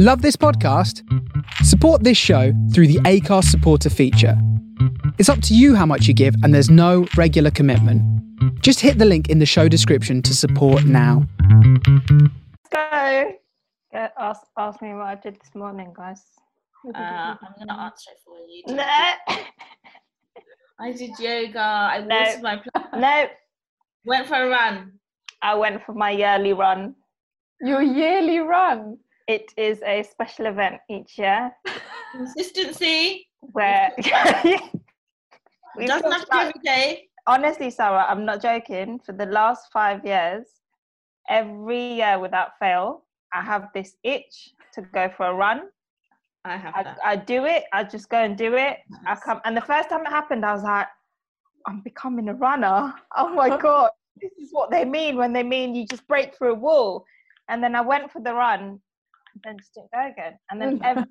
Love this podcast? Support this show through the Acast supporter feature. It's up to you how much you give and there's no regular commitment. Just hit the link in the show description to support now. Let's go. Ask me what I did this morning, guys. I'm going to answer it for you. No. I did yoga. I watered my plants. No. Went for a run. I went for my yearly run. Your yearly run? It is a special event each year. Consistency. Where it doesn't have to be every day. Honestly, Sarah, I'm not joking. For the last 5 years, every year without fail, I have this itch to go for a run. I do it. I just go and do it. Nice. I come, and the first time it happened, I was like, I'm becoming a runner. Oh my God. This is what they mean when they mean you just break through a wall. And then I went for the run and then just didn't go again. And then every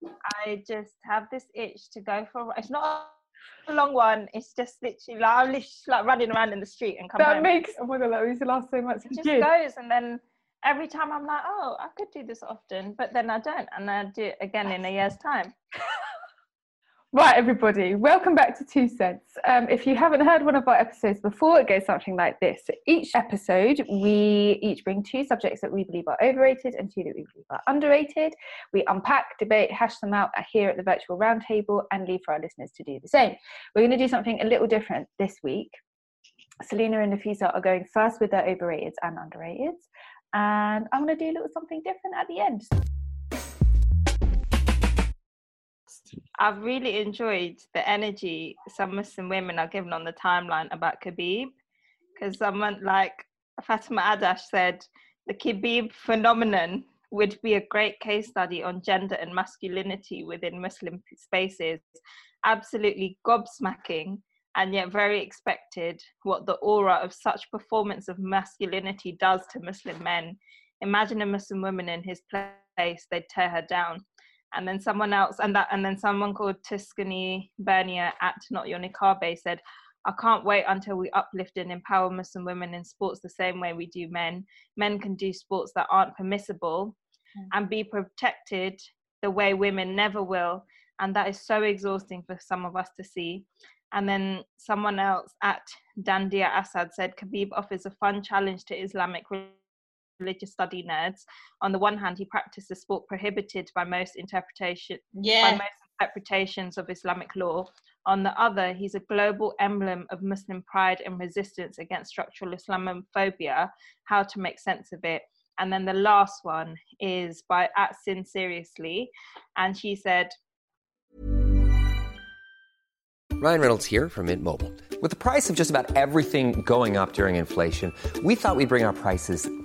year, I just have this itch to go for a run. It's not a long one. It's just literally like, I'm literally like running around in the street and coming home. That makes, oh my God, that used to last so much. It just goes. And then every time I'm like, oh, I could do this often, but then I don't. And I do it again in a year's time. Right, everybody, welcome back to 2 Sense. If you haven't heard one of our episodes before, it goes something like this. Each episode, we each bring 2 subjects that we believe are overrated and 2 that we believe are underrated. We unpack, debate, hash them out here at the virtual roundtable and leave for our listeners to do the same. We're going to do something a little different this week. Selina and Nafisa are going first with their overrateds and underrateds. And I'm going to do a little something different at the end. I've really enjoyed the energy some Muslim women are given on the timeline about Khabib, because someone like Fatima Adash said the Khabib phenomenon would be a great case study on gender and masculinity within Muslim spaces. Absolutely gobsmacking and yet very expected what the aura of such performance of masculinity does to Muslim men. Imagine a Muslim woman in his place, they'd tear her down. And then someone else, and then someone called Tuscany Bernier at Not Your Nikabe said, I can't wait until we uplift and empower Muslim women in sports the same way we do men. Men can do sports that aren't permissible and be protected the way women never will. And that is so exhausting for some of us to see. And then someone else at Dandia Assad said, Khabib offers a fun challenge to Islamic religious study nerds. On the one hand, he practiced a sport prohibited by most interpretations of Islamic law. On the other, he's a global emblem of Muslim pride and resistance against structural Islamophobia. How to make sense of it? And then the last one is by at Sin Seriously, and she said, Ryan Reynolds here from Mint Mobile. With the price of just about everything going up during inflation, we thought we'd bring our prices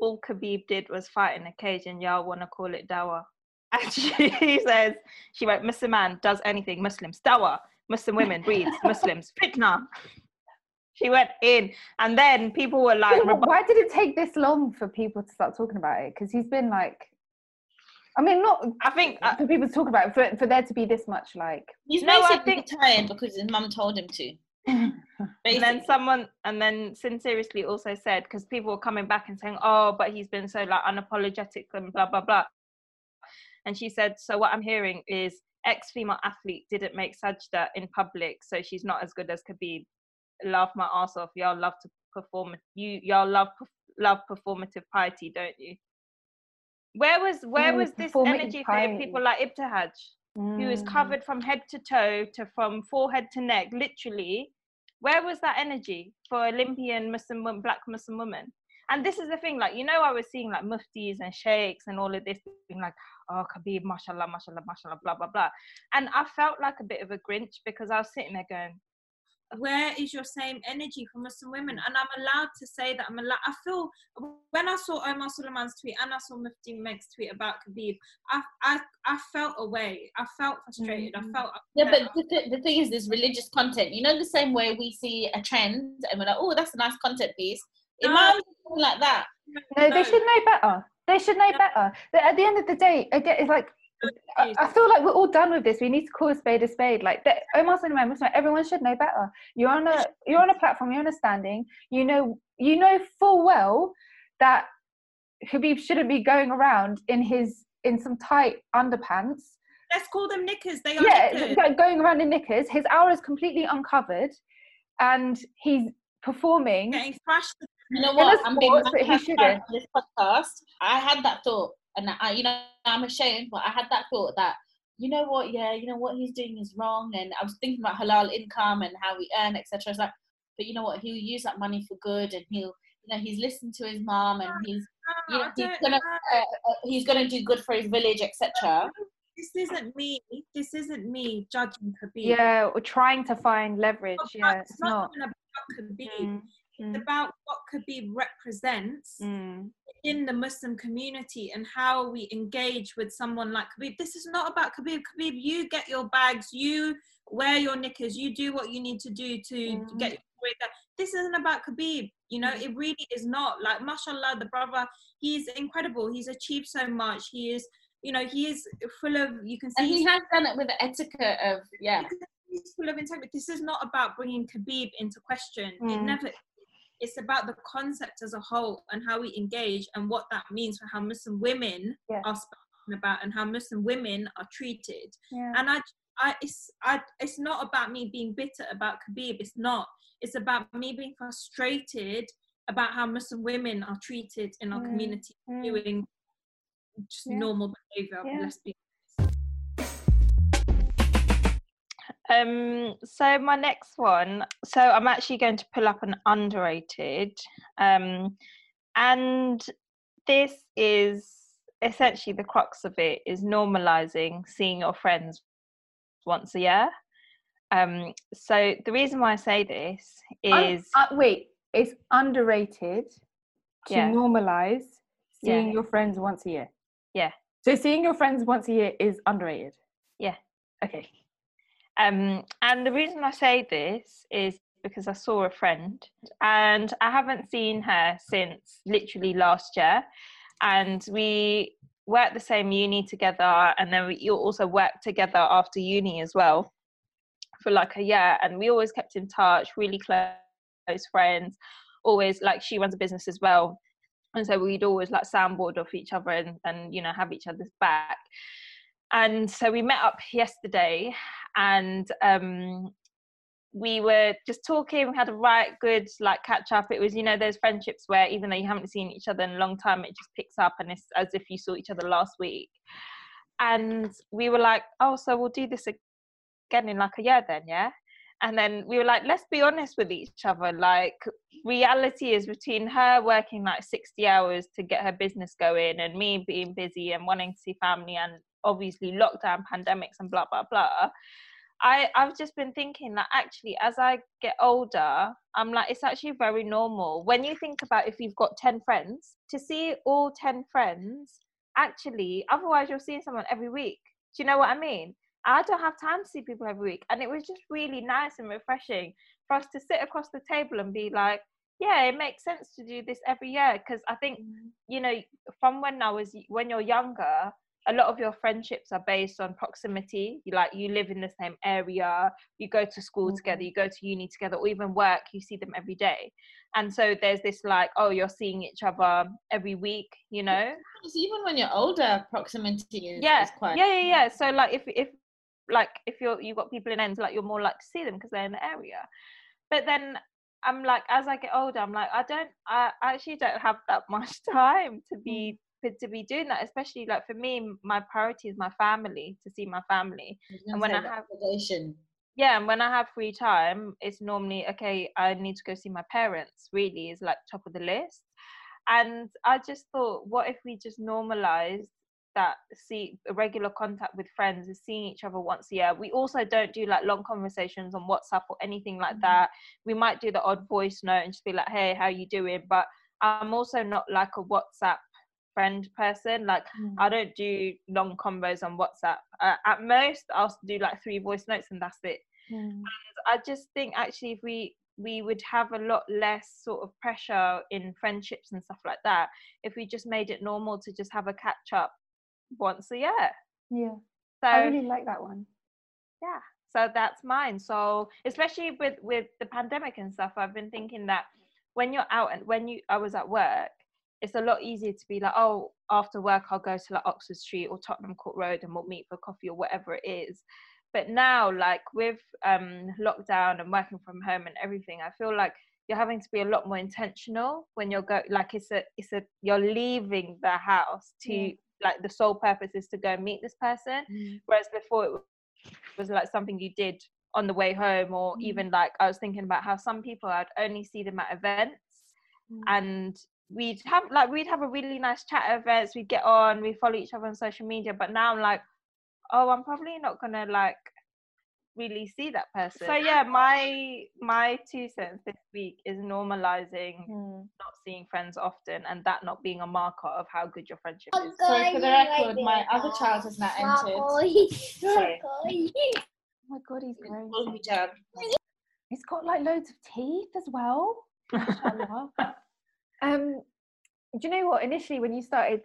All Khabib did was fight in a cage and y'all want to call it dawa. And she says, she wrote, Muslim man does anything, Muslims, dawa. Muslim women breeds, Muslims, fitna. She went in. And then people were like... Why did it take this long for people to start talking about it? Because he's been like... I mean, not... I think... for people to talk about it, for there to be this much like... He's basically tired because his mum told him to. And then someone, and then Sin Seriously also said, because people were coming back and saying, oh, but he's been so like unapologetic and blah blah blah, and she said, so what I'm hearing is ex-female athlete didn't make sajda in public, so she's not as good as Khabib. Laugh my ass off, y'all love to perform, y'all love performative piety, don't you? Where was this energy for people like Ibtihaj, who is covered from head to toe, to from forehead to neck, literally? Where was that energy for Olympian Muslim, black Muslim women? And this is the thing, like, you know, I was seeing like muftis and sheikhs and all of this being like, oh, Khabib, mashallah, mashallah, mashallah, blah, blah, blah. And I felt like a bit of a Grinch because I was sitting there going, where is your same energy for Muslim women? And I'm allowed to say that. I feel when I saw Omar Suleiman's tweet and I saw Mufti Meg's tweet about Khabib, I felt away. I felt frustrated. Mm-hmm. I felt upset. But the thing is, this religious content, you know, the same way we see a trend and we're like, oh, that's a nice content piece. It might be something like that. No, they should know better. They should know better. But at the end of the day, again, it's like, I feel like we're all done with this. We need to call a spade a spade. Like Omar Suleiman, everyone should know better. You're on a platform. You're on a standing. You know full well that Khabib shouldn't be going around in some tight underpants. Let's call them knickers. They are knickers. Like going around in knickers. His aura is completely uncovered, and he's performing. Getting crashed. You know what? I'm being transparent on this podcast. I had that thought. And I'm ashamed, but I had that thought that, you know what he's doing is wrong. And I was thinking about halal income and how we earn, etc. I was like, but you know what, he'll use that money for good, and he's listened to his mom, and he's gonna do good for his village, etc. This isn't me judging Khabib. Yeah, or trying to find leverage. It's not about Khabib. It's about what Khabib represents in the Muslim community and how we engage with someone like Khabib. This is not about Khabib. Khabib, you get your bags, you wear your knickers, you do what you need to do to get your career done. This isn't about Khabib, it really is not. Like, mashallah, the brother, he's incredible. He's achieved so much. He is, he is full of, you can see. And he has done it with the etiquette of, He's full of integrity. This is not about bringing Khabib into question. It never. It's about the concept as a whole and how we engage and what that means for how Muslim women are spoken about and how Muslim women are treated. Yeah. And it's not about me being bitter about Khabib. It's not. It's about me being frustrated about how Muslim women are treated in our community, doing just normal behaviour. Yeah. Let's be so my next one, I'm actually going to pull up an underrated, and this is essentially the crux of it, is normalizing seeing your friends once a year. So the reason why I say this is it's underrated to normalize seeing your friends once a year. So seeing your friends once a year is underrated. Okay. And the reason I say this is because I saw a friend, and I haven't seen her since literally last year, and we were at the same uni together, and then we also worked together after uni as well for like a year, and we always kept in touch, really close friends, always, like, she runs a business as well, and so we'd always like soundboard off each other and have each other's back. And so we met up yesterday, and we were just talking. We had a right good like catch up. It was, those friendships where even though you haven't seen each other in a long time, it just picks up, and it's as if you saw each other last week. And we were like, oh, so we'll do this again in like a year then, yeah? And then we were like, let's be honest with each other. Like, reality is between her working like 60 hours to get her business going, and me being busy and wanting to see family, and obviously lockdown, pandemics, and blah blah blah, I've just been thinking that actually as I get older, I'm like, it's actually very normal when you think about, if you've got 10 friends, to see all 10 friends actually, otherwise you're seeing someone every week. Do you know what I mean? I don't have time to see people every week, and it was just really nice and refreshing for us to sit across the table and be like, yeah, it makes sense to do this every year, because I think from when you're younger, a lot of your friendships are based on proximity. You live in the same area, you go to school together, you go to uni together, or even work, you see them every day. And so there's this like, oh, you're seeing each other every week, Even when you're older, proximity is quite... Yeah. So like if you've got people in ends, like you're more likely to see them because they're in the area. But then I'm like, as I get older, I'm like, I actually don't have that much time to be doing that, especially like for me, my priority is my family, to see my family. And when I have free time, it's normally, okay, I need to go see my parents, really is like top of the list. And I just thought, what if we just normalized that see regular contact with friends is seeing each other once a year. We also don't do like long conversations on WhatsApp or anything like that. We might do the odd voice note and just be like, hey, how you doing? But I'm also not like a WhatsApp friend person. Like I don't do long combos on WhatsApp. At most I'll do like 3 voice notes and that's it. And I just think actually if we would have a lot less sort of pressure in friendships and stuff like that if we just made it normal to just have a catch up once a year. Yeah, so I really like that one. Yeah, so that's mine. So especially with the pandemic and stuff, I've been thinking that when you're out and I was at work, it's a lot easier to be like, oh, after work I'll go to like Oxford Street or Tottenham Court Road and we'll meet for coffee or whatever it is. But now, like with lockdown and working from home and everything, I feel like you're having to be a lot more intentional when you're you're leaving the house to like the sole purpose is to go meet this person. Whereas before it was like something you did on the way home, or even like I was thinking about how some people I'd only see them at events, and we'd have a really nice chat at events. We'd get on, we follow each other on social media, but now I'm like, oh, I'm probably not gonna like really see that person. So yeah, my 2 cents this week is normalizing not seeing friends often, and that not being a marker of how good your friendship is. Sorry, for the record, my other child has now entered. Sorry. Oh my god, he's going. He's got like loads of teeth as well. Do you know what? Initially, when you started,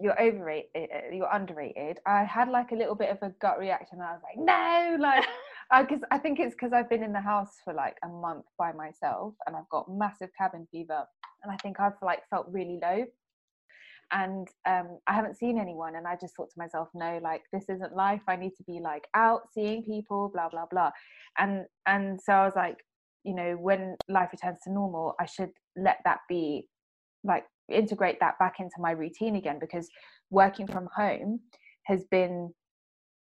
you're overrated, you're underrated, I had like a little bit of a gut reaction. I was like, no, like, because I think it's because I've been in the house for like a month by myself and I've got massive cabin fever, and I think I've like felt really low, and I haven't seen anyone, and I just thought to myself, no, like this isn't life. I need to be like out seeing people, blah blah blah, and so I was like, you know, when life returns to normal, I should let that be like, integrate that back into my routine again, because working from home has been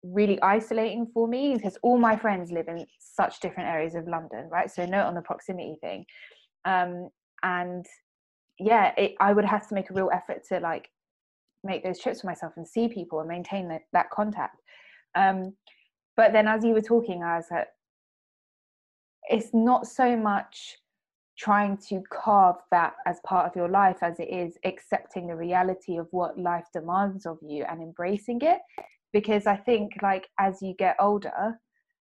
really isolating for me, because all my friends live in such different areas of London, right? So no, on the proximity thing, and yeah, I would have to make a real effort to like make those trips for myself and see people and maintain that contact, but then as you were talking, I was like, it's not so much trying to carve that as part of your life as it is accepting the reality of what life demands of you and embracing it. Because I think like as you get older,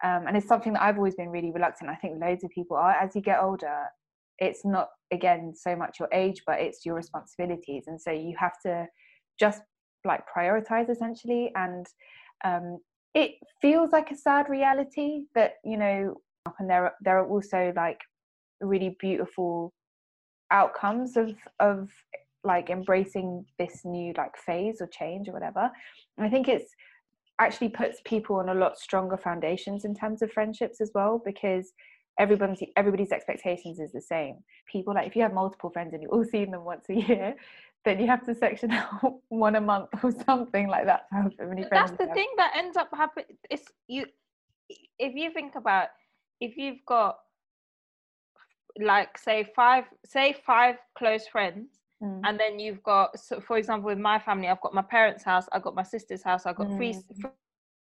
and it's something that I've always been really reluctant, I think loads of people are, as you get older, it's not again so much your age, but it's your responsibilities, and so you have to just like prioritize essentially. And it feels like a sad reality that, you know, and there are also like really beautiful outcomes of like embracing this new like phase or change or whatever. And I think it's actually puts people on a lot stronger foundations in terms of friendships as well, because everybody's expectations is the same. People, like if you have multiple friends and you're all seeing them once a year, then you have to section out one a month or something like that. That's the thing that ends up happening. If you think about, if you've got like say five close friends, and then you've got, so for example with my family, I've got my parents' house, I've got my sister's house, I've got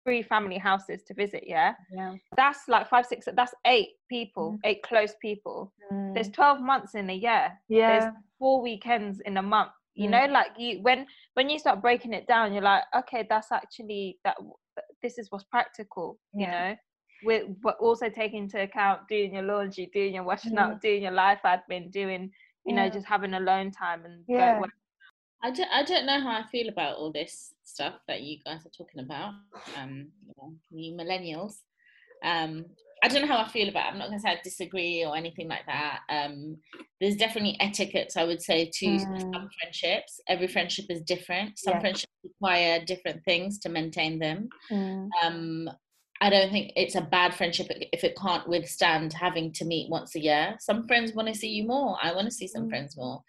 three family houses to visit. Yeah, that's like 5, 6, that's 8 people, 8 close people. There's 12 months in a year. Yeah, there's 4 weekends in a month, you know, like you when you start breaking it down, you're like, okay, that's actually that, this is what's practical, you know. But also taking into account doing your laundry, doing your washing up, doing your life admin, doing, you know, just having alone time and going work. I don't know how I feel about all this stuff that you guys are talking about, you millennials. I don't know how I feel about it. I'm not going to say I disagree or anything like that. There's definitely etiquette, I would say, to some friendships. Every friendship is different. Some friendships require different things to maintain them. I don't think it's a bad friendship if it can't withstand having to meet once a year. Some friends want to see you more. I want to see some friends more.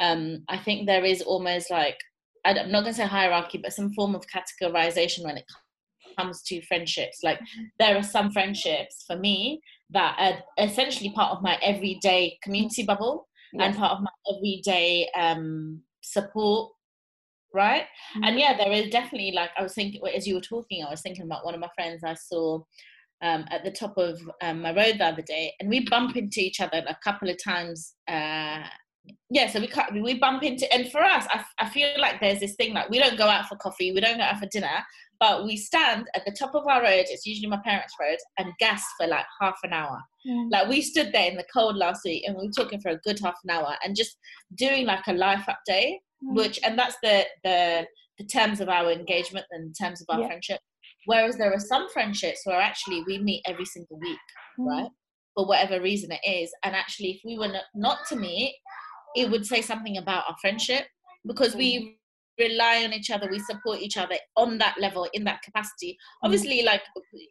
I think there is almost like, I'm not going to say hierarchy, but some form of categorization when it comes to friendships. Like there are some friendships for me that are essentially part of my everyday community bubble and part of my everyday support right? Mm-hmm. And yeah, there is definitely, like, I was thinking, as you were talking, I was thinking about one of my friends I saw at the top of my road the other day, and we bump into each other a couple of times. So we bump into, and for us, I feel like there's this thing, like, we don't go out for coffee, we don't go out for dinner, but we stand at the top of our road, it's usually my parents' road, and gas for like half an hour. Yeah. Like, we stood there in the cold last week and we were talking for a good half an hour and just doing like a life update, and that's the terms of our engagement and the terms of our friendship. Whereas there are some friendships where actually we meet every single week, right? For whatever reason it is. And actually, if we were not to meet, it would say something about our friendship, because we rely on each other, we support each other on that level, in that capacity. Obviously, like,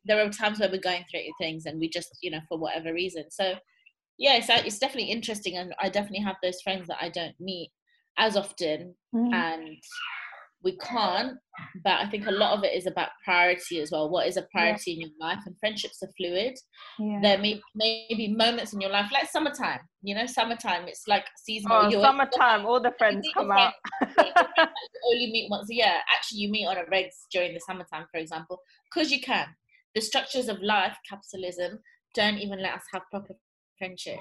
there are times where we're going through things and we just, you know, for whatever reason. So yeah, it's definitely interesting, and I definitely have those friends that I don't meet as often, and we can't, but I think a lot of it is about priority as well. What is a priority in your life? And friendships are fluid. Yeah. There may be moments in your life, like summertime, you know, summertime, it's like seasonal. Oh, summertime, all the friends come out. You only meet once a year. Actually, you meet on a regs during the summertime, for example, because you can. The structures of life, capitalism, don't even let us have proper friendships.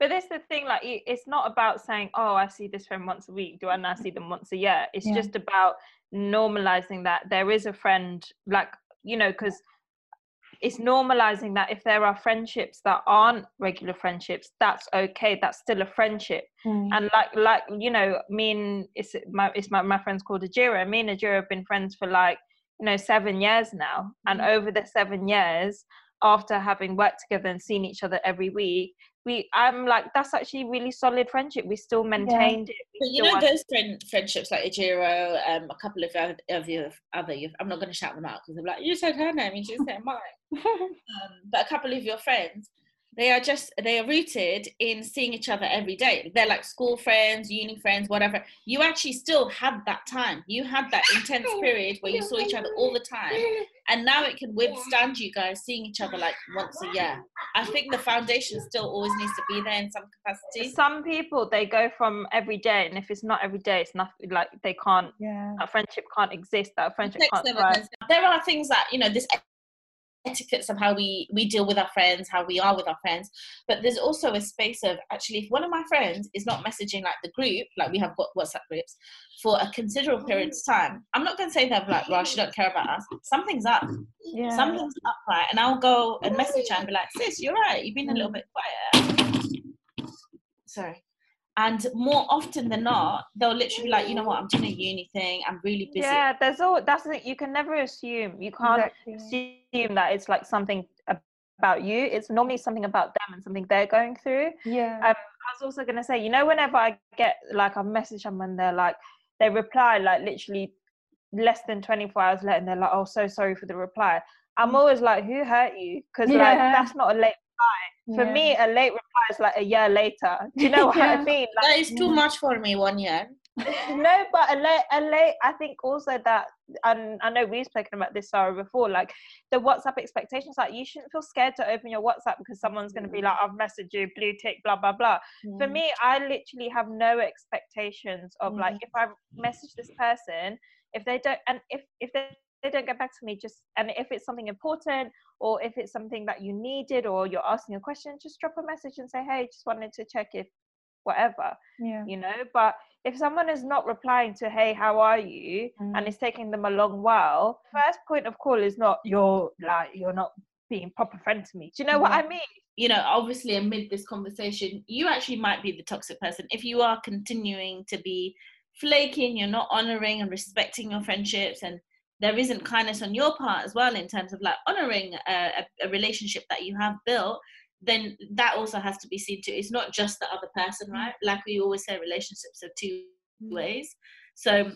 But that's the thing, like, it's not about saying, oh, I see this friend once a week, do I now see them once a year? It's just about normalizing that there is a friend, like, you know, because it's normalizing that if there are friendships that aren't regular friendships, that's okay, that's still a friendship. And like you know, me and my friend's called Ajira. Me and Ajira have been friends for, like, you know, 7 years now, and over the 7 years, after having worked together and seen each other every week, I'm like, that's actually really solid friendship. We still maintained it. But you know, those friendships like Ijiro, a couple of your I'm not going to shout them out because I'm like, you said her name and she said mine. But a couple of your friends, they are rooted in seeing each other every day. They're like school friends, uni friends, whatever. You actually still had that time. You had that intense period where you saw each other all the time. And now it can withstand you guys seeing each other like once a year. I think the foundation still always needs to be there in some capacity. Some people, they go from every day, and if it's not every day, it's nothing, like, they can't, that friendship can't exist, that friendship can't thrive. There are things that, you know, this etiquettes of how we deal with our friends, how we are with our friends, but there's also a space of, actually, if one of my friends is not messaging, like, the group, like, we have got WhatsApp groups for a considerable period of time, I'm not going to say that, like, Rosh, you don't care about us, something's up, right? And I'll go and message her and be like, sis, you're right, you've been a little bit quiet, sorry. And more often than not, they'll literally be like, you know what, I'm doing a uni thing, I'm really busy. Yeah, that's the thing, you can never assume. You can't assume that it's like something about you. It's normally something about them and something they're going through. Yeah. I was also going to say, you know, whenever I get, like, I message them and they're like, they reply like literally less than 24 hours later and they're like, oh, so sorry for the reply. I'm always like, who hurt you? Because like, that's not a late reply. For me, a late reply is like a year later. Do you know what I mean? Like, that is too much for me, 1 year. No, but a late. I think also that, and I know we've spoken about this, Sarah, before, like the WhatsApp expectations, like you shouldn't feel scared to open your WhatsApp because someone's going to be like, I've messaged you, blue tick, blah, blah, blah. For me, I literally have no expectations of like, if I message this person, if they don't, and if they don't get back to me, just, and if it's something important or if it's something that you needed or you're asking a question, just drop a message and say, hey, just wanted to check if whatever, you know. But if someone is not replying to, hey, how are you, and it's taking them a long while, first point of call is not, you're not being proper friend to me. Do you know what I mean? You know, obviously amid this conversation, you actually might be the toxic person if you are continuing to be flaky and you're not honouring and respecting your friendships, and there isn't kindness on your part as well in terms of like honouring a relationship that you have built. Then that also has to be seen too. It's not just the other person, right? Like we always say, relationships are two ways. So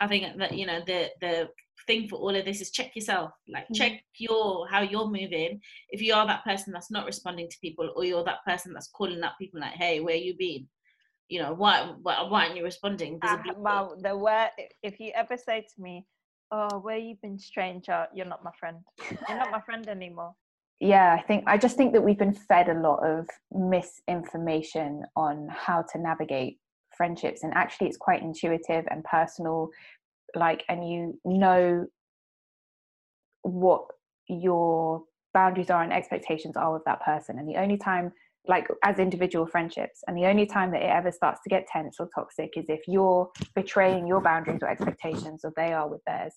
I think that, you know, the thing for all of this is check yourself, like check how you're moving. If you are that person that's not responding to people, or you're that person that's calling up people like, hey, where you been? You know, why aren't you responding? Well, the word, if you ever say to me, oh, where you been, stranger, you're not my friend. You're not my friend anymore. Yeah, I just think that we've been fed a lot of misinformation on how to navigate friendships, and actually it's quite intuitive and personal, like, and you know what your boundaries are and expectations are with that person. And the only time, like as individual friendships, and the only time that it ever starts to get tense or toxic is if you're betraying your boundaries or expectations, or they are with theirs.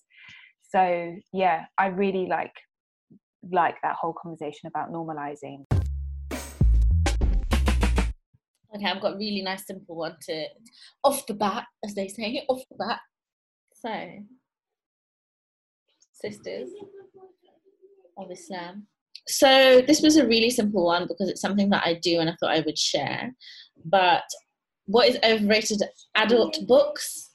So yeah, I really like that whole conversation about normalizing. Okay, I've got a really nice simple one to, off the bat, as they say, off the bat. So, sisters of Islam. So this was a really simple one because it's something that I do and I thought I would share. But what is overrated adult books,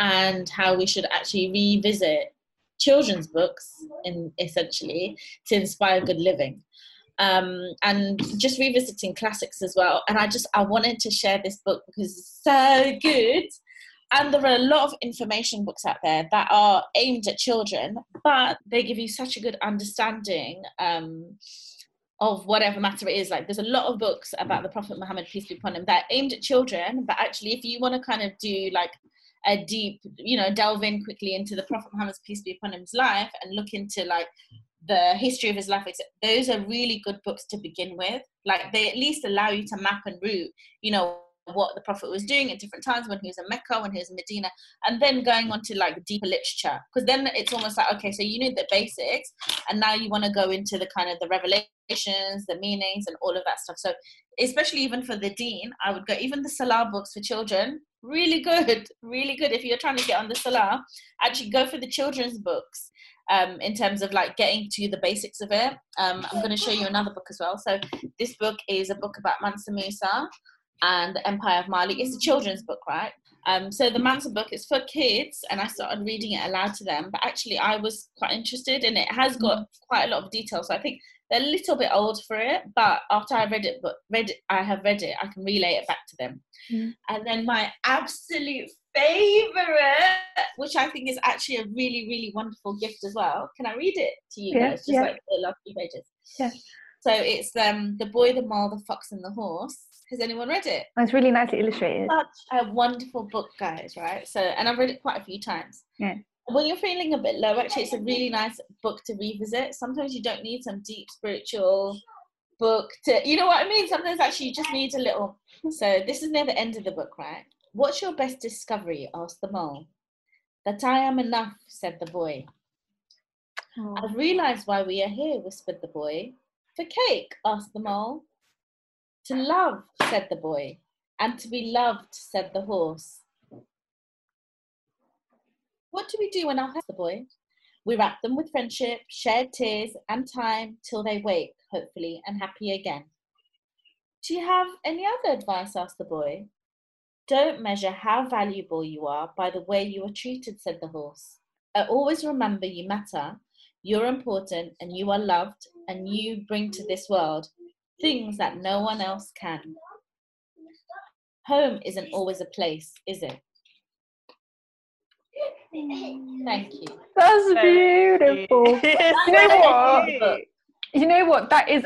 and how we should actually revisit children's books, in essentially, to inspire good living. And just revisiting classics as well. And I wanted to share this book because it's so good. And there are a lot of information books out there that are aimed at children, but they give you such a good understanding of whatever matter it is. Like, there's a lot of books about the Prophet Muhammad, peace be upon him, that are aimed at children, but actually if you want to kind of do like a deep, you know, delve in quickly into the Prophet Muhammad's, peace be upon him's life, and look into like the history of his life, those are really good books to begin with. Like, they at least allow you to map and route, you know, what the Prophet was doing at different times, when he was in Mecca, when he was in Medina, and then going on to like deeper literature, because then it's almost like, okay, so you knew the basics and now you want to go into the kind of the revelations, the meanings and all of that stuff. So especially even for the deen, I would go, even the Salah books for children, really good. If you're trying to get on the Salah, actually go for the children's books, in terms of like getting to the basics of it. I'm going to show you another book as well. So this book is a book about Mansa Musa and the Empire of Mali. It's a children's book, right? So the Mansa book is for kids, and I started reading it aloud to them, but actually I was quite interested, and it has got quite a lot of detail, so I think they're a little bit old for it, but after I read it, I can relay it back to them. And then my absolute favorite, which I think is actually a really, really wonderful gift as well. Can I read it to you guys? Just like the last few pages. Yeah. So it's The Boy, the Mole, the Fox and the Horse. Has anyone read it? Oh, it's really nicely illustrated. Such a wonderful book, guys, right? So, and I've read it quite a few times. Yeah. When you're feeling a bit low, actually, it's a really nice book to revisit. Sometimes you don't need some deep spiritual book to, you know what I mean? Sometimes actually you just need a little. So this is near the end of the book, right? What's your best discovery? Asked the mole. That I am enough, said the boy. Oh. I've realised why we are here, whispered the boy. For cake, asked the mole. To love, said the boy. And to be loved, said the horse. What do we do when our hearts, the boy? We wrap them with friendship, shared tears and time till they wake, hopefully, and happy again. Do you have any other advice, asked the boy? Don't measure how valuable you are by the way you are treated, said the horse. Always remember you matter, you're important, and you are loved, and you bring to this world things that no one else can. Home isn't always a place, is it? Thank you. That's beautiful. You know what? That is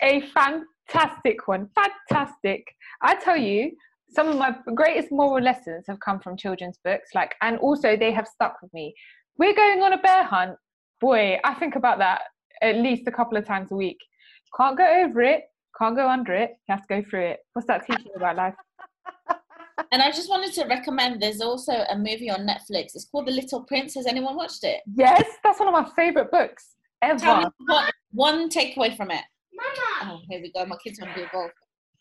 a fantastic one. Fantastic. I tell you, some of my greatest moral lessons have come from children's books, like, and also they have stuck with me. We're going on a bear hunt. Boy, I think about that at least a couple of times a week. Can't go over it. Can't go under it. You have to go through it. What's that teaching about life? And I just wanted to recommend, there's also a movie on Netflix. It's called The Little Prince. Has anyone watched it? Yes, that's one of my favourite books ever. Tell me what, one takeaway from it. Mama! Oh, here we go. My kids want to be involved.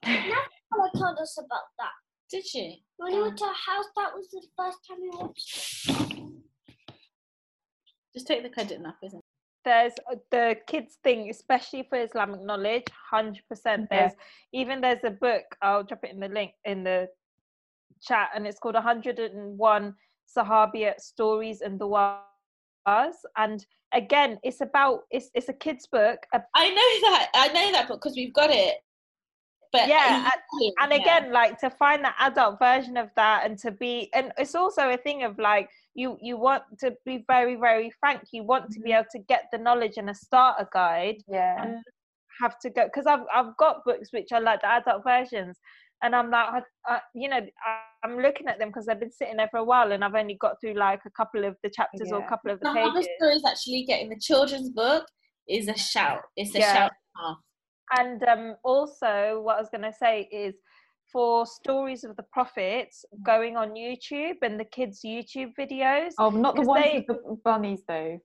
Mama told us about that. Did she? When we went to our house, that was the first time we watched it. Just take the credit enough, isn't it? There's the kids thing, especially for Islamic knowledge, 100%. There's a book, I'll drop it in the link, in the chat, and it's called 101 Sahabiyat Stories and Du'as. And again, it's a kid's book. I know that book because we've got it. But yeah, and again, like, to find the adult version of that, and to be, and it's also a thing of like, you want to be very, very frank. You want to be able to get the knowledge and a starter guide. Yeah, and have to go, because I've got books which are like the adult versions. And I'm like, I'm looking at them because I've been sitting there for a while and I've only got through like a couple of the chapters or a couple of the pages. The hardest story is actually getting the children's book is a shout. It's a shout and half. And also what I was going to say is for stories of the prophets going on YouTube and the kids' YouTube videos. Oh, not the ones with the bunnies though.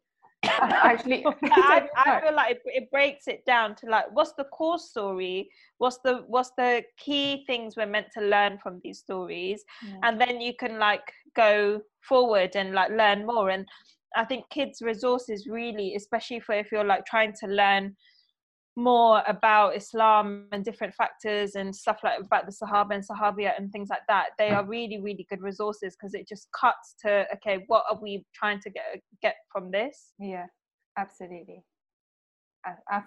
Actually, I feel like it breaks it down to like, what's the core story? What's the key things we're meant to learn from these stories? Yeah. And then you can like go forward and like learn more. And I think kids' resources really, especially for if you're like trying to learn more about Islam and different factors and stuff like about the Sahaba and Sahabiyya and things like that, they are really, really good resources because it just cuts to, okay, what are we trying to get from this? Yeah, absolutely. I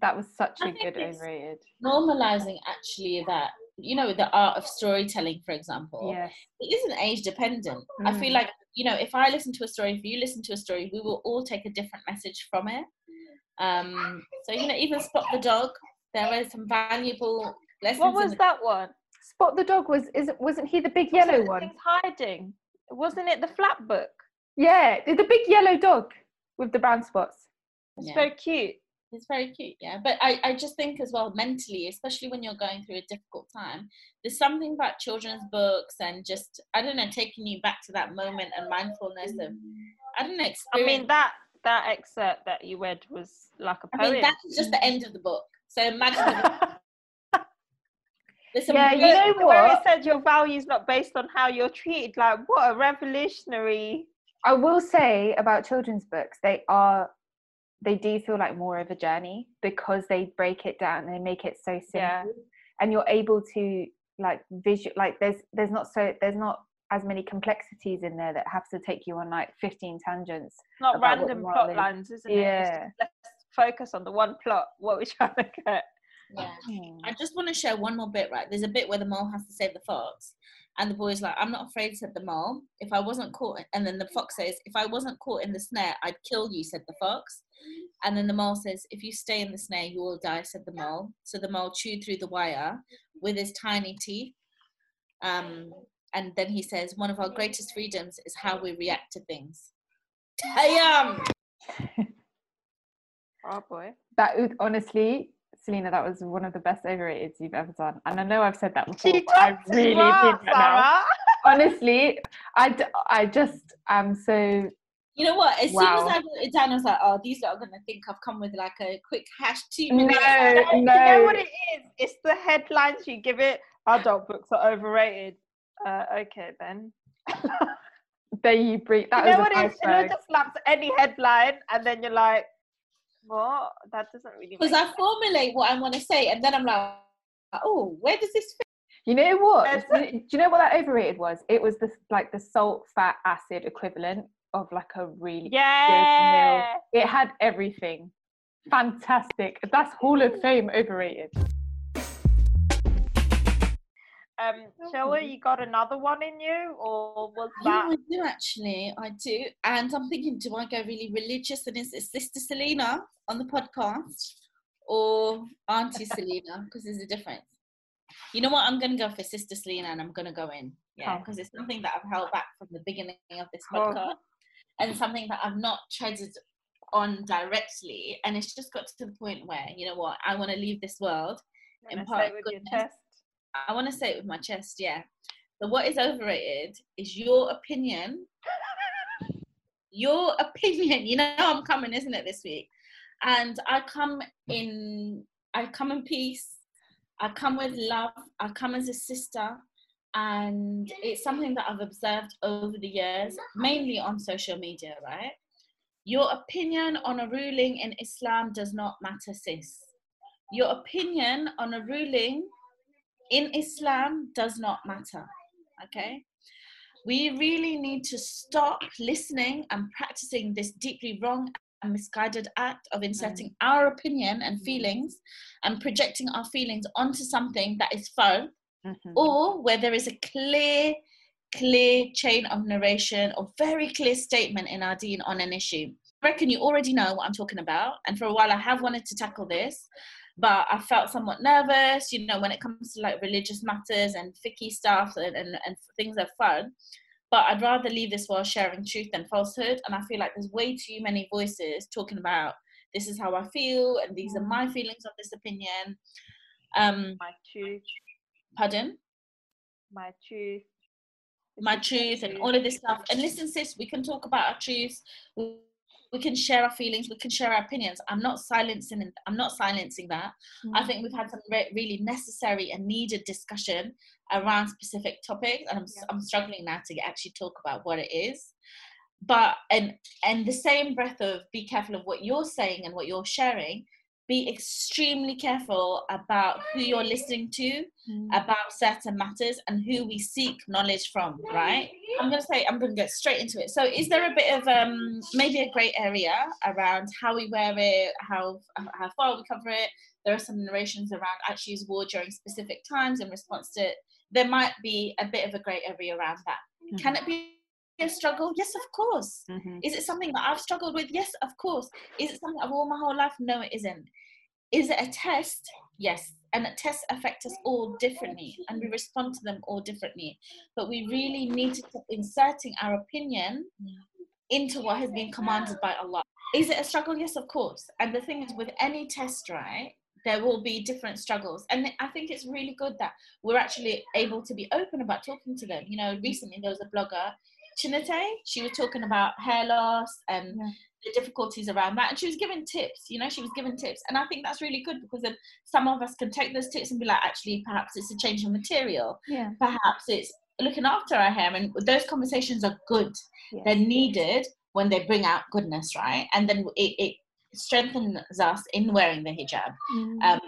that was such a good overrated. Normalizing actually that, you know, the art of storytelling, for example, it isn't age dependent. I feel like, you know, if I listen to a story, if you listen to a story, we will all take a different message from it. So, you know, even Spot the Dog, there were some valuable lessons. What was that one? Spot the Dog wasn't he the big yellow one? Hiding. Wasn't it the flat book? Yeah, the big yellow dog with the brown spots. It's very cute. It's very cute, yeah. But I just think as well, mentally, especially when you're going through a difficult time, there's something about children's books and just, I don't know, taking you back to that moment and mindfulness of, I don't know, experience. I mean, that excerpt that you read was like a poem. I mean, that's just the end of the book. So imagine. You know what? Where it said your value's not based on how you're treated. Like, what a revolutionary. I will say about children's books, they do feel like more of a journey because they break it down and they make it so simple. Yeah. And you're able to like visual, like there's not as many complexities in there that have to take you on like 15 tangents. It's not random plot lines, isn't it? Yeah. Let's focus on the one plot, what we're trying to get. Yeah. I just want to share one more bit, right? There's a bit where the mole has to save the fox and the boy's like, I'm not afraid, said the mole. If I wasn't caught, and then the fox says, if I wasn't caught in the snare, I'd kill you, said the fox. And then the mole says, if you stay in the snare, you will die, said the mole. So the mole chewed through the wire with his tiny teeth. And then he says, one of our greatest freedoms is how we react to things. Damn! Oh boy. That would, honestly, Selina, that was one of the best overrateds you've ever done. And I know I've said that before, but I really did now. Honestly, I just am so... You know what? As soon as I wrote it down, I was like, oh, these lot are going to think I've come with like a quick hash 2 minutes. No. You know what it is? It's the headlines you give it. Adult books are overrated. Okay then. There you breathe. That you know what it is? It just slaps any headline, and then you're like, "What? That doesn't really." Because I formulate what I want to say, and then I'm like, "Oh, where does this fit?" You know what? Do you know what that overrated was? It was the like the salt, fat, acid equivalent of like a really good meal. It had everything. Fantastic. That's Hall of Fame overrated. Shall you got another one in you, or was that? I do actually, I do, and I'm thinking, do I go really religious and is Sister Selina on the podcast or Auntie Selina? Because there's a difference. You know what? I'm gonna go for Sister Selina, and I'm gonna go in, because it's something that I've held back from the beginning of this podcast, and something that I've not treaded on directly, and it's just got to the point where, you know what? I want to leave this world in part with goodness. Your test. I want to say it with my chest, yeah. But what is overrated is your opinion. Your opinion. You know I'm coming, isn't it, this week? And I come in peace. I come with love. I come as a sister. And it's something that I've observed over the years, mainly on social media, right? Your opinion on a ruling in Islam does not matter, sis. Your opinion on a ruling... in Islam does not matter, okay? We really need to stop listening and practicing this deeply wrong and misguided act of inserting our opinion and feelings and projecting our feelings onto something that is faux, or where there is a clear chain of narration or very clear statement in our deen on an issue. I reckon you already know what I'm talking about, and for a while I have wanted to tackle this. but I felt somewhat nervous, you know, when it comes to like religious matters and fiqh stuff and things that are fun. But I'd rather leave this world sharing truth than falsehood. And I feel like there's way too many voices talking about this is how I feel and these are my feelings on this opinion. My truth. Pardon? My truth. My truth and all of this stuff. And listen, sis, we can talk about our truths. We can share our feelings. We can share our opinions. I'm not silencing that. Mm-hmm. I think we've had some really necessary and needed discussion around specific topics, and I'm struggling now to actually talk about what it is. But and the same breath of be careful of what you're saying and what you're sharing. Be extremely careful about who you're listening to, about certain matters, and who we seek knowledge from, right? I'm going to get straight into it. So is there a bit of maybe a grey area around how we wear it, how far we cover it? There are some narrations around actually wore during specific times in response to it. There might be a bit of a grey area around that. Mm-hmm. Can it be a struggle? Yes, of course. Mm-hmm. Is it something that I've struggled with? Yes, of course. Is it something I've worn my whole life? No, it isn't. Is it a test? Yes. And tests affect us all differently, and we respond to them all differently. But we really need to stop inserting our opinion into what has been commanded by Allah. Is it a struggle? Yes, of course. And the thing is, with any test, right, there will be different struggles. And I think it's really good that we're actually able to be open about talking to them. You know, recently there was a blogger, Chinete, she was talking about hair loss and the difficulties around that, and she was giving tips, and I think that's really good, because then some of us can take those tips and be like, actually perhaps it's a change in material, perhaps it's looking after our hair, and those conversations are good. They're needed when they bring out goodness, right? And then it strengthens us in wearing the hijab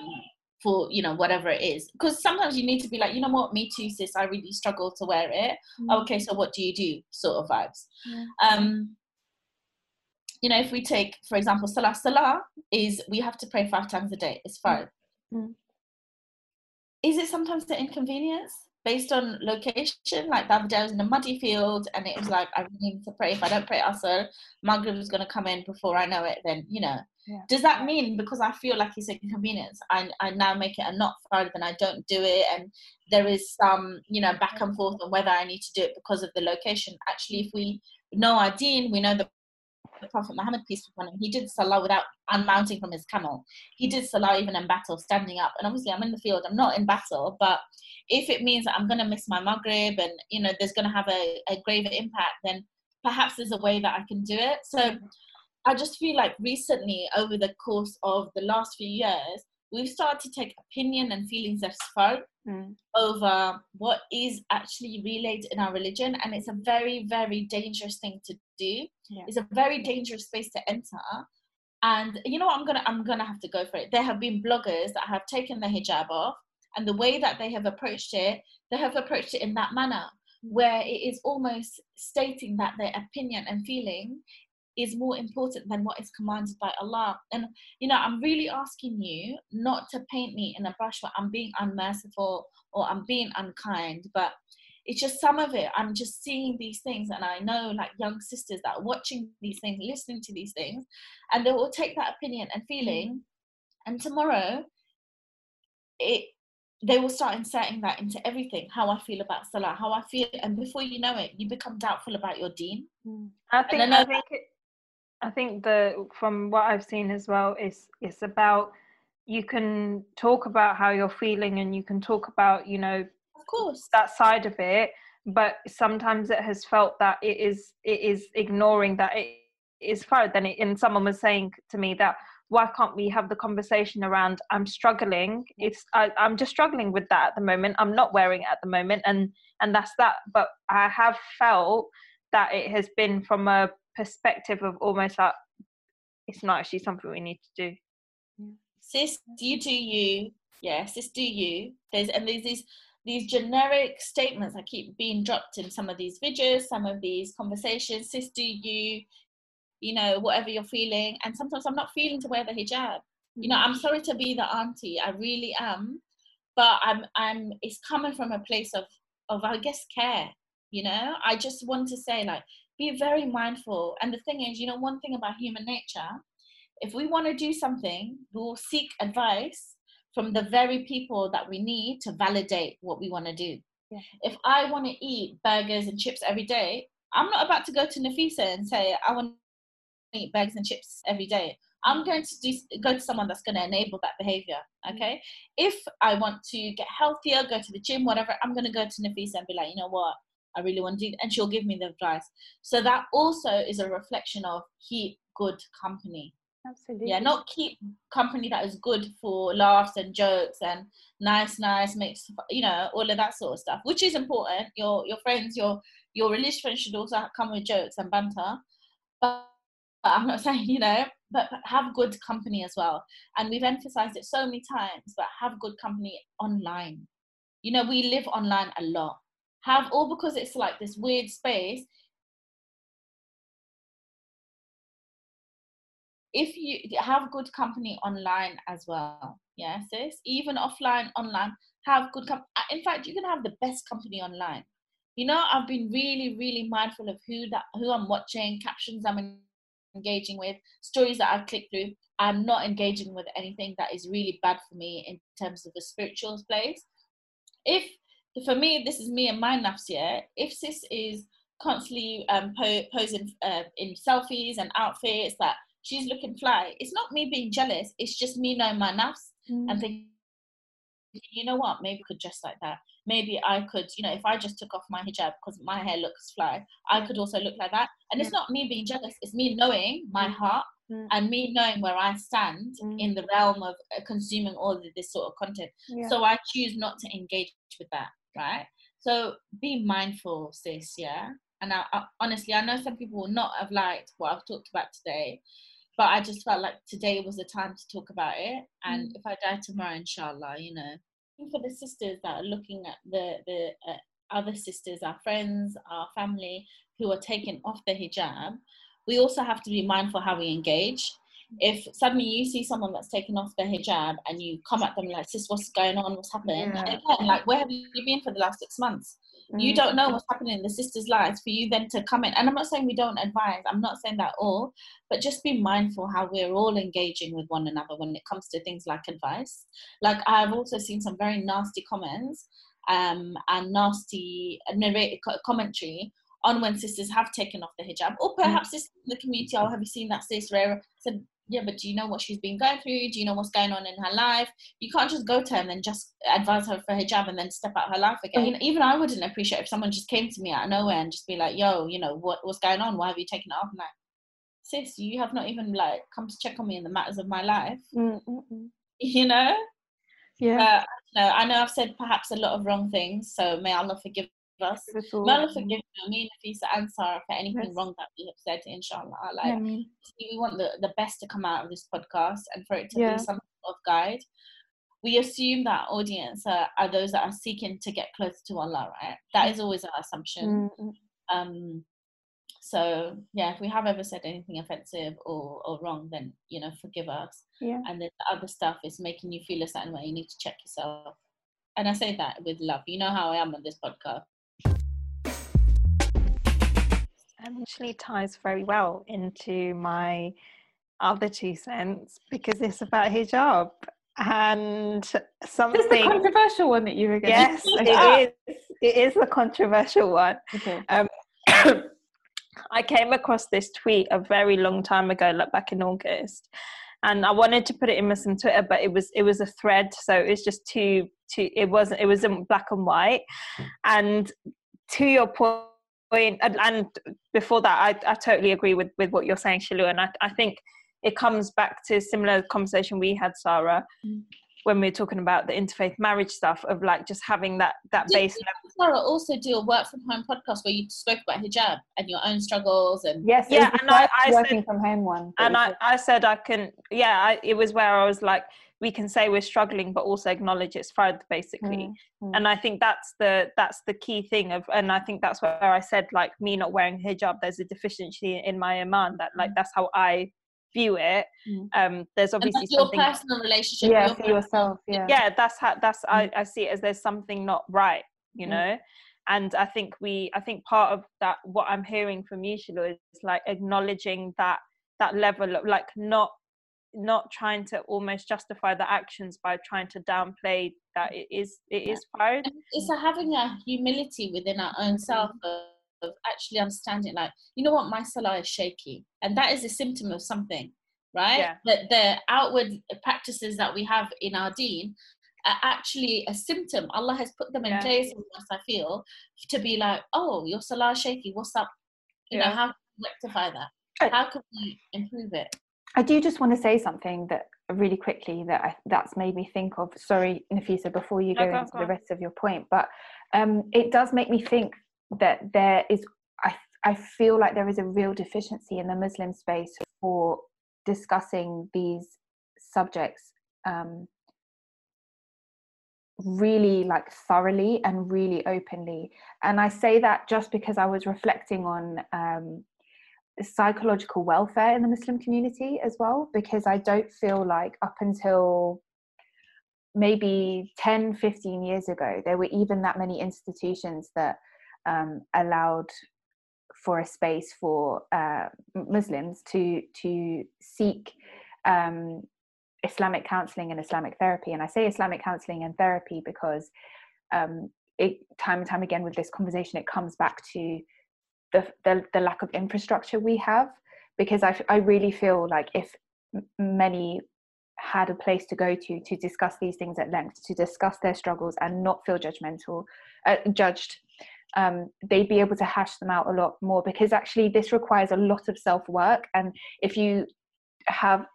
for, you know, whatever it is. Because sometimes you need to be like, you know what, me too, sis, I really struggle to wear it. Okay, so what do? Sort of vibes. You know, if we take, for example, Salah is, we have to pray 5 times a day. It's fine. Is it sometimes the inconvenience based on location? Like the other day I was in a muddy field and it was like, I really need to pray. If I don't pray Asr, Maghrib is going to come in before I know it, then, you know. Does that mean because I feel like it's an inconvenience, I now make it a not Friday and I don't do it, and there is some, you know, back and forth on whether I need to do it because of the location? Actually, if we know our deen, we know the Prophet Muhammad, peace be upon him, he did Salah without unmounting from his camel. He did Salah even in battle, standing up. And obviously I'm in the field, I'm not in battle, but if it means that I'm going to miss my Maghrib and, you know, there's going to have a graver impact, then perhaps there's a way that I can do it. So I just feel like recently, over the course of the last few years, we've started to take opinion and feelings as far over what is actually relayed in our religion. And it's a very, very dangerous thing to do. It's a very dangerous space to enter. And you know what, I'm gonna have to go for it. There have been bloggers that have taken the hijab off, and the way that they have approached it in that manner, where it is almost stating that their opinion and feeling is more important than what is commanded by Allah. And, you know, I'm really asking you not to paint me in a brush where I'm being unmerciful or I'm being unkind, but it's just some of it. I'm just seeing these things, and I know like young sisters that are watching these things, listening to these things, and they will take that opinion and feeling, and tomorrow they will start inserting that into everything. How I feel about Salah, how I feel, and before you know it, you become doubtful about your deen. I think from what I've seen as well, it's about, you can talk about how you're feeling and you can talk about, you know, of course, that side of it, but sometimes it has felt that it is ignoring that it is far. Then and someone was saying to me that, why can't we have the conversation around, I'm struggling, I'm just struggling with that at the moment, I'm not wearing it at the moment, and that's that. But I have felt that it has been from a perspective of almost like, it's not actually something we need to do. Sis, you do you. Yeah, sis, do you. There's these generic statements that keep being dropped in some of these videos, some of these conversations. Sis, do you, you know, whatever you're feeling. And sometimes I'm not feeling to wear the hijab. You know, I'm sorry to be the auntie, I really am, but I'm it's coming from a place of I guess care. You know, I just want to say, like, be very mindful. And the thing is, you know, one thing about human nature, if we want to do something, we will seek advice from the very people that we need to validate what we want to do. Yeah. If I want to eat burgers and chips every day, I'm not about to go to Nafisa and say, I want to eat burgers and chips every day. I'm going to go to someone that's going to enable that behavior, okay? Mm-hmm. If I want to get healthier, go to the gym, whatever, I'm going to go to Nafisa and be like, you know what, I really want to do, and she'll give me the advice. So that also is a reflection of keep good company. Absolutely. Yeah, not keep company that is good for laughs and jokes and nice, makes, you know, all of that sort of stuff, which is important. Your friends, your religious friends should also come with jokes and banter. But I'm not saying, you know, but have good company as well. And we've emphasized it so many times, but have good company online. You know, we live online a lot. Have all because it's like this weird space. If you have good company online as well, yeah, sis, even offline, online, have good company. In fact, you can have the best company online. You know, I've been really, really mindful of who I'm watching, captions I'm engaging with, stories that I've clicked through. I'm not engaging with anything that is really bad for me in terms of the spiritual place. If, for me, this is me and my nafs, yeah, if sis is constantly posing in selfies and outfits that she's looking fly, it's not me being jealous, it's just me knowing my nafs and thinking, you know what, maybe I could dress like that. Maybe I could, you know, if I just took off my hijab because my hair looks fly, I could also look like that. And it's not me being jealous, it's me knowing my heart and me knowing where I stand in the realm of consuming all of this sort of content. Yeah. So I choose not to engage with that, right? So be mindful, sis, yeah? And I honestly, I know some people will not have liked what I've talked about today, but I just felt like today was the time to talk about it. And if I die tomorrow, inshallah, you know. For the sisters that are looking at the other sisters, our friends, our family, who are taking off the hijab, we also have to be mindful how we engage. If suddenly you see someone that's taken off their hijab and you come at them like, sis, what's going on? What's happening? Yeah. Again, like, where have you been for the last 6 months? You don't know what's happening in the sisters' lives for you then to come in. And I'm not saying we don't advise. I'm not saying that at all. But just be mindful how we're all engaging with one another when it comes to things like advice. Like, I've also seen some very nasty comments and nasty narrated commentary on when sisters have taken off the hijab. Or perhaps sisters in the community, oh, have you seen that sis? Rara said, yeah, but do you know what she's been going through? Do you know what's going on in her life? You can't just go to her and then just advise her for hijab and then step out her life again. Even I wouldn't appreciate if someone just came to me out of nowhere and just be like, yo, you know, what's going on? Why have you taken it off? I'm like, sis, you have not even like come to check on me in the matters of my life. You know? Yeah. No, I know I've said perhaps a lot of wrong things, so may Allah forgive us. May Allah forgive me, Nafisa and Sarah, for anything wrong that we have said, inshallah. Like, we want the best to come out of this podcast and for it to be some sort of guide. We assume that audience are those that are seeking to get closer to Allah, right? That is always our assumption. So yeah, if we have ever said anything offensive or wrong, then, you know, forgive us. And then the other stuff is making you feel a certain way, you need to check yourself. And I say that with love. You know how I am on this podcast. Actually ties very well into my other two cents because it's about hijab and something. This is the controversial one that you were getting. Yes, it is. It is the controversial one. Okay. I came across this tweet a very long time ago, like back in August, and I wanted to put it in my Twitter, but it was a thread, so it was just too. It was in black and white, and to your point. And before that, I totally agree with what you're saying, Shilu, and I think it comes back to a similar conversation we had, Sarah, when we were talking about the interfaith marriage stuff of like just having that base level. Sarah also do a work from home podcast where you spoke about hijab and your own struggles and and I working said, from home one, and I said I can it was where I was like, we can say we're struggling but also acknowledge it's fraud, basically. And I think that's the key thing of, and I think that's where I said, like, me not wearing hijab, there's a deficiency in my iman, that like that's how I view it. There's obviously and that's something, your personal relationship for yourself. That's I see it as there's something not right, you know. And I think part of that, what I'm hearing from you, Shilu, is like acknowledging that level of like, not not trying to almost justify the actions by trying to downplay that it is pride. It's having a humility within our own self of actually understanding, like, you know what, my salah is shaky, and that is a symptom of something, right? Yeah. That the outward practices that we have in our deen are actually a symptom. Allah has put them in place in us, I feel, to be like, oh, your salah is shaky, what's up? You know, how can we rectify that? How can we improve it? I do just want to say something that really quickly that's made me think of. Sorry, Nafisa, before you go into the rest of your point, but it does make me think that there is, I feel like there is a real deficiency in the Muslim space for discussing these subjects really like thoroughly and really openly. And I say that just because I was reflecting on psychological welfare in the Muslim community as well, because I don't feel like up until maybe 10-15 years ago there were even that many institutions that allowed for a space for Muslims to seek Islamic counselling and Islamic therapy. And I say Islamic counselling and therapy because it, time and time again with this conversation, it comes back to the lack of infrastructure we have, because I really feel like if many had a place to go to discuss these things at length, to discuss their struggles and not feel judged, they'd be able to hash them out a lot more, because actually this requires a lot of self-work. And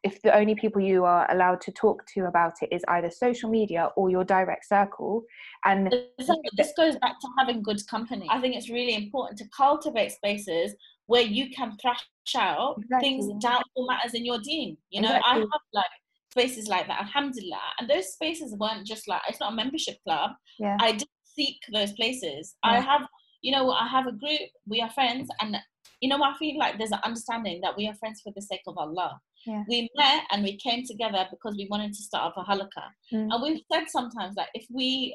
if the only people you are allowed to talk to about it is either social media or your direct circle, and this goes back to having good company. I think it's really important to cultivate spaces where you can thrash out things, doubtful matters in your deen. You know, I have like spaces like that, alhamdulillah, and those spaces weren't just like, it's not a membership club. Yeah. I did seek those places. Yeah. I have a group, we are friends, and you know, I feel like there's an understanding that we are friends for the sake of Allah. Yeah. We met and we came together because we wanted to start up a halakha. Mm. And we've said sometimes that if we,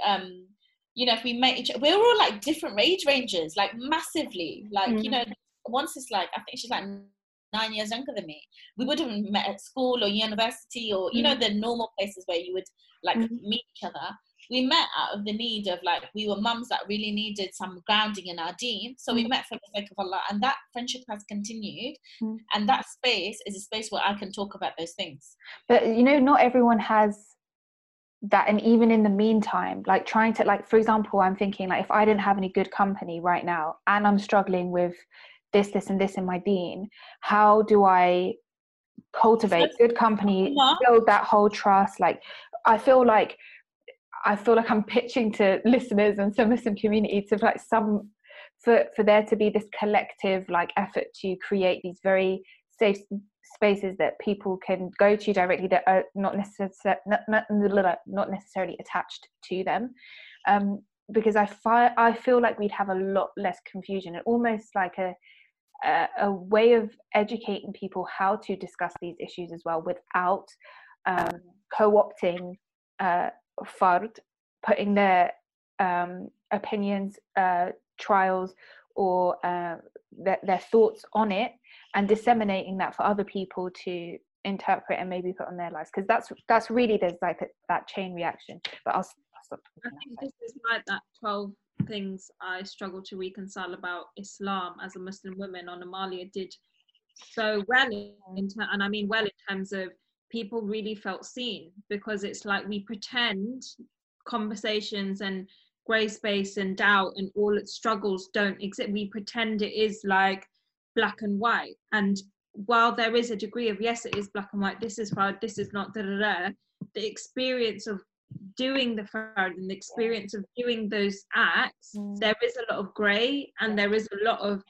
if we met each other, we're all like different age ranges, like massively. Like, you know, once it's like, I think she's like 9 years younger than me. We would have met at school or university or, you know, the normal places where you would like meet each other. We met out of the need of, like, we were mums that really needed some grounding in our deen. So we met for the sake of Allah, and that friendship has continued. Mm. And that space is a space where I can talk about those things. But, you know, not everyone has that. And even in the meantime, like trying to, like, for example, I'm thinking, like, if I didn't have any good company right now and I'm struggling with this, and this in my deen, how do I cultivate good company, build that whole trust? Like, I feel like I'm pitching to listeners and some Muslim community to like for there to be this collective like effort to create these very safe spaces that people can go to directly that are not necessarily attached to them, because I feel like we'd have a lot less confusion, and almost like a way of educating people how to discuss these issues as well without co-opting. Fard, putting their opinions, trials, or their thoughts on it, and disseminating that for other people to interpret and maybe put on their lives, because that's really, there's like that chain reaction. But I'll stop talking. I think this is like that 12 things I struggle to reconcile about Islam as a Muslim woman on Amaliah did so well and I mean well in terms of people really felt seen, because it's like we pretend conversations and grey space and doubt and all its struggles don't exist. We pretend it is like black and white. And while there is a degree of, yes, it is black and white, this is fard, this is not, the experience of doing the fard and the experience of doing those acts, there is a lot of grey, and there is a lot of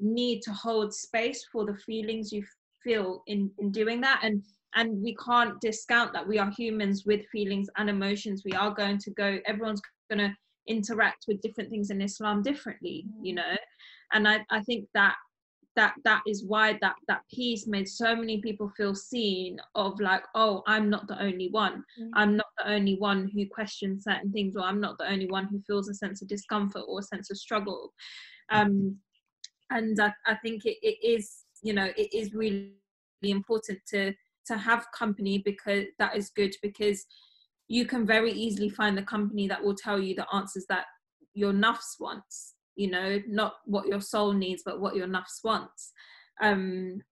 need to hold space for the feelings you feel in doing that. And we can't discount that we are humans with feelings and emotions. We are going to go, everyone's going to interact with different things in Islam differently, you know? And I think that is why that piece made so many people feel seen, of like, oh, I'm not the only one. I'm not the only one who questions certain things, or I'm not the only one who feels a sense of discomfort or a sense of struggle. And I think it is, you know, it is really important to to have company, because that is good, because you can very easily find the company that will tell you the answers that your nafs wants, you know, not what your soul needs, but what your nafs wants. And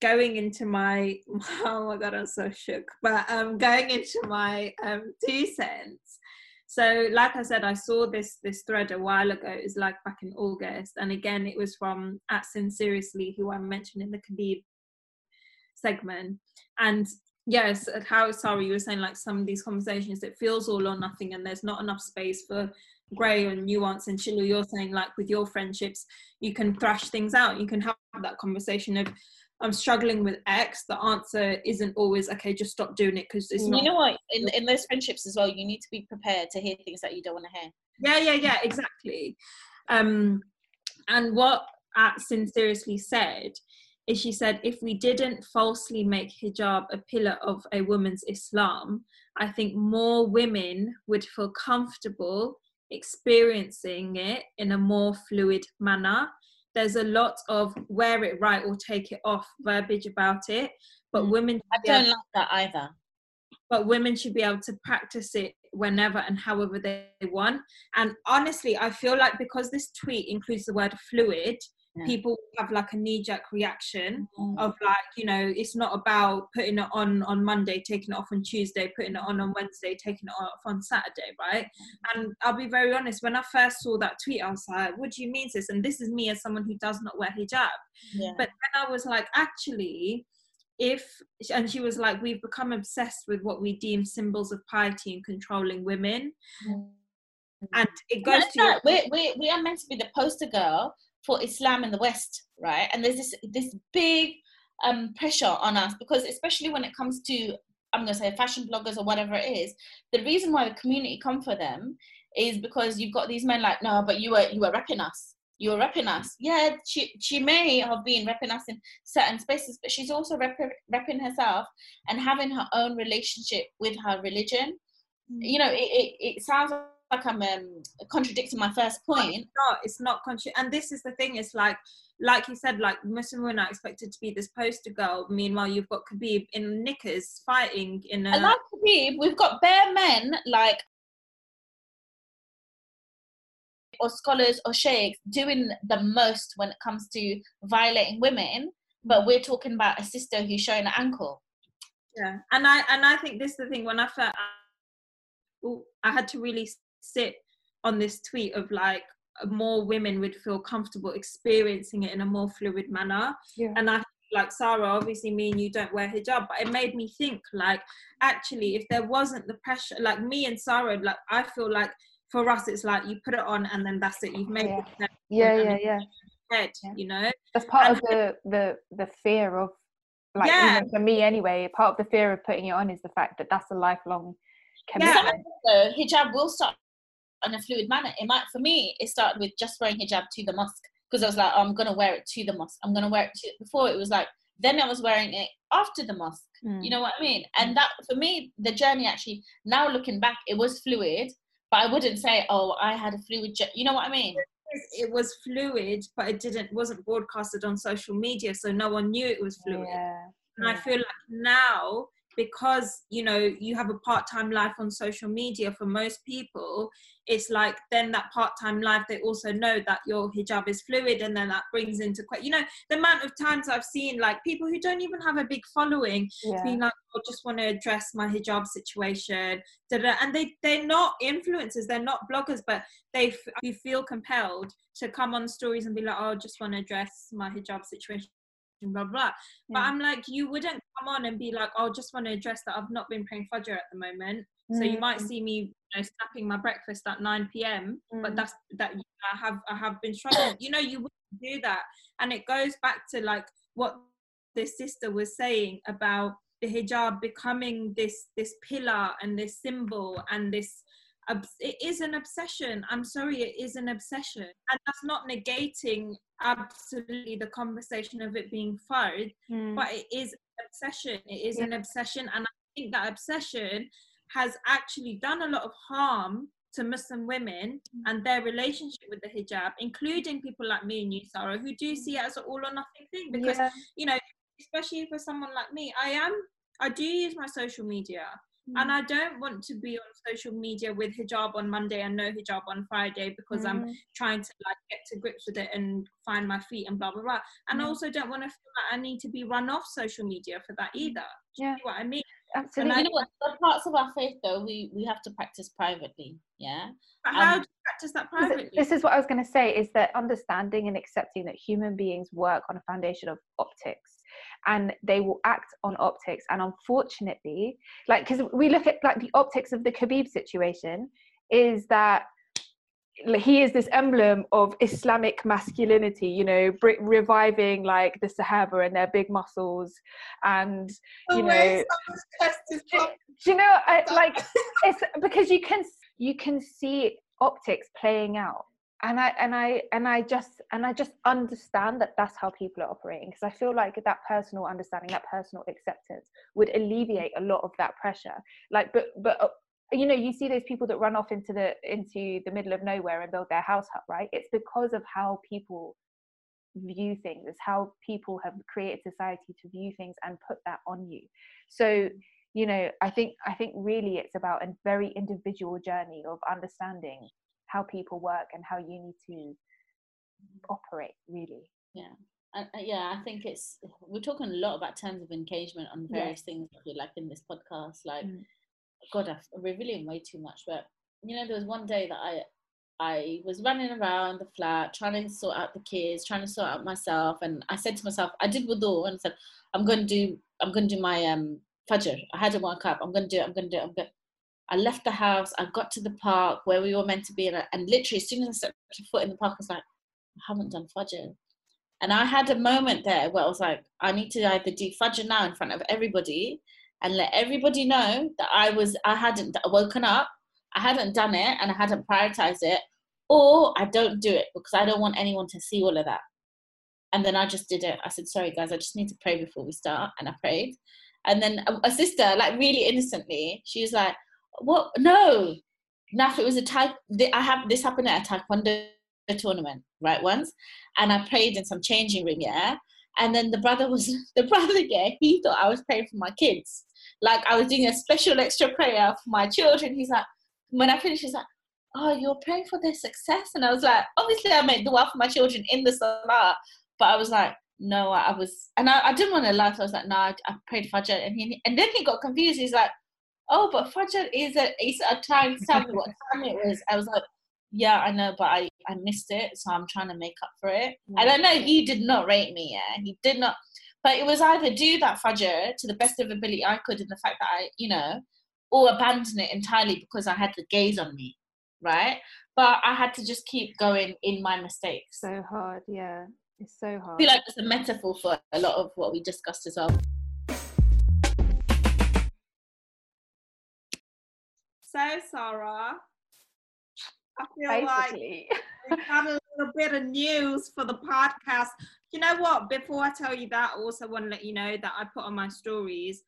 going into my, oh my God, I'm so shook, but going into my 2 cents. So like I said, I saw this thread a while ago. It was like back in August. And again, it was from Sin Seriously, who I mentioned in the Khabib segment. And yes, how sorry you were saying, like some of these conversations, it feels all or nothing, and there's not enough space for grey and nuance. And Shilu, you're saying like with your friendships, you can thrash things out. You can have that conversation of, I'm struggling with X. The answer isn't always, okay, just stop doing it, because it's not. You know what? In those friendships as well, you need to be prepared to hear things that you don't want to hear. Yeah, exactly. And what Sin Seriously said is, she said, if we didn't falsely make hijab a pillar of a woman's Islam, I think more women would feel comfortable experiencing it in a more fluid manner. There's a lot of wear it right or take it off verbiage about it, but women... I don't like that either. But women should be able to practice it whenever and however they want. And honestly, I feel like because this tweet includes the word fluid, people have like a knee-jerk reaction of like, you know, it's not about putting it on Monday, taking it off on Tuesday, putting it on Wednesday, taking it off on Saturday, right? And I'll be very honest, when I first saw that tweet, I was like, what do you mean, sis? And this is me as someone who does not wear hijab. But then I was like, actually, and she was like, we've become obsessed with what we deem symbols of piety and controlling women. And it goes to that. We are meant to be the poster girl for Islam in the West, right? And there's this big pressure on us, because especially when it comes to, I'm gonna say, fashion bloggers or whatever it is, the reason why the community come for them is because you've got these men like, no, but you were repping us. You were repping us. Yeah, she may have been repping us in certain spaces, but she's also repping herself and having her own relationship with her religion. You know, it sounds like I'm contradicting my first point. No, it's not and this is the thing, it's like you said, like Muslim women are expected to be this poster girl, meanwhile you've got Khabib in knickers fighting in I like Khabib, we've got bare men like, or scholars or sheikhs doing the most when it comes to violating women, but we're talking about a sister who's showing an ankle. Yeah, and I think this is the thing, when I felt I had to really sit on this tweet of like, more women would feel comfortable experiencing it in a more fluid manner. And I, like Sarah, obviously me and you don't wear hijab, but it made me think like, actually, if there wasn't the pressure, like me and Sarah, like I feel like for us it's like you put it on and then that's it, you've made it. You know, that's part of the fear of like, even for me anyway, part of the fear of putting it on is the fact that that's a lifelong commitment. So hijab will start in a fluid manner. It might, for me, it started with just wearing hijab to the mosque, because I was like, oh, I'm gonna wear it to the mosque. I'm gonna wear it to, before it was like, then I was wearing it after the mosque. You know what I mean? And that for me, the journey actually, now looking back, it was fluid, but I wouldn't say, oh, I had a fluid journey. You know what I mean? It was fluid, but it wasn't broadcasted on social media, so no one knew it was fluid. And I feel like now, because you know you have a part-time life on social media, for most people it's like then that part-time life, they also know that your hijab is fluid, and then that brings into you know the amount of times I've seen like people who don't even have a big following being like, I just want to address my hijab situation, and they're not influencers, they're not bloggers, but you feel compelled to come on stories and be like, oh, I just want to address my hijab situation, blah blah. But I'm like, you wouldn't come on and be like, oh, I just want to address that I've not been praying Fajr at the moment, so you might see me, you know, snapping my breakfast at 9 p.m. But that's that I have been struggling. You know, you wouldn't do that. And it goes back to like what this sister was saying about the hijab becoming this pillar and this symbol, and this it is an obsession. I'm sorry, it is an obsession. And that's not negating absolutely the conversation of it being fard, but it is an obsession. It is an obsession. And I think that obsession has actually done a lot of harm to Muslim women and their relationship with the hijab, including people like me and you, Sarah, who do see it as an all or nothing thing, because you know, especially for someone like me, I do use my social media. And I don't want to be on social media with hijab on Monday and no hijab on Friday because I'm trying to like get to grips with it and find my feet and blah, blah, blah. And I also don't want to feel like I need to be run off social media for that either. Do you know what I mean? Absolutely. You know what? The parts of our faith, though, we have to practice privately, yeah? But how do you practice that privately? This is what I was going to say, is that understanding and accepting that human beings work on a foundation of optics. And they will act on optics, and unfortunately, like, because we look at like the optics of the Khabib situation, is that he is this emblem of Islamic masculinity, you know, reviving like the Sahaba and their big muscles, and you know, do you know, like, it's because you can see optics playing out. And I just understand that that's how people are operating, because I feel like that personal understanding, that personal acceptance would alleviate a lot of that pressure. Like, but you know, you see those people that run off into the middle of nowhere and build their house up, right? It's because of how people view things. It's how people have created society to view things and put that on you. So, you know, I think really it's about a very individual journey of understanding how people work and how you need to operate, really. Yeah, and I think we're talking a lot about terms of engagement on various things that we like in this podcast. Like, God, I'm revealing way too much. But you know, there was one day that I was running around the flat trying to sort out the kids, trying to sort out myself, and I said to myself, I did wudu and said, I'm going to do my fajr. I hadn't woke up. I'm going to do it. I left the house, I got to the park where we were meant to be, and literally as soon as I stepped foot in the park, I was like, I haven't done Fajr. And I had a moment there where I was like, I need to either do Fajr now in front of everybody and let everybody know that I hadn't woken up, I hadn't done it, and I hadn't prioritized it, or I don't do it because I don't want anyone to see all of that. And then I just did it. I said, sorry guys, I just need to pray before we start. And I prayed. And then a sister, like really innocently, she was like, what? No, Naf, it was a type. I have this happened at a taekwondo tournament, right, once, and I prayed in some changing room, yeah. And then the brother, yeah, he thought I was praying for my kids, like I was doing a special extra prayer for my children. He's like, when I finished, he's like, oh, you're praying for their success, and I was like, obviously I made dua for my children in the salah, but I was like, no, I was, and I didn't want to lie, so I was like, no, I prayed Fajr, and then he got confused. He's like, oh, but Fajr is a time, tell me what time it was. I was like, yeah, I know, but I missed it, so I'm trying to make up for it. Mm-hmm. And I know he did not rate me, yeah, he did not. But it was either do that Fajr to the best of ability I could in the fact that I, you know, or abandon it entirely because I had the gaze on me, right? But I had to just keep going in my mistakes. So hard, yeah, it's so hard. I feel like it's a metaphor for a lot of what we discussed as well. So, Sarah, I feel basically, like we've had a little bit of news for the podcast. You know what? Before I tell you that, I also want to let you know that I put on my stories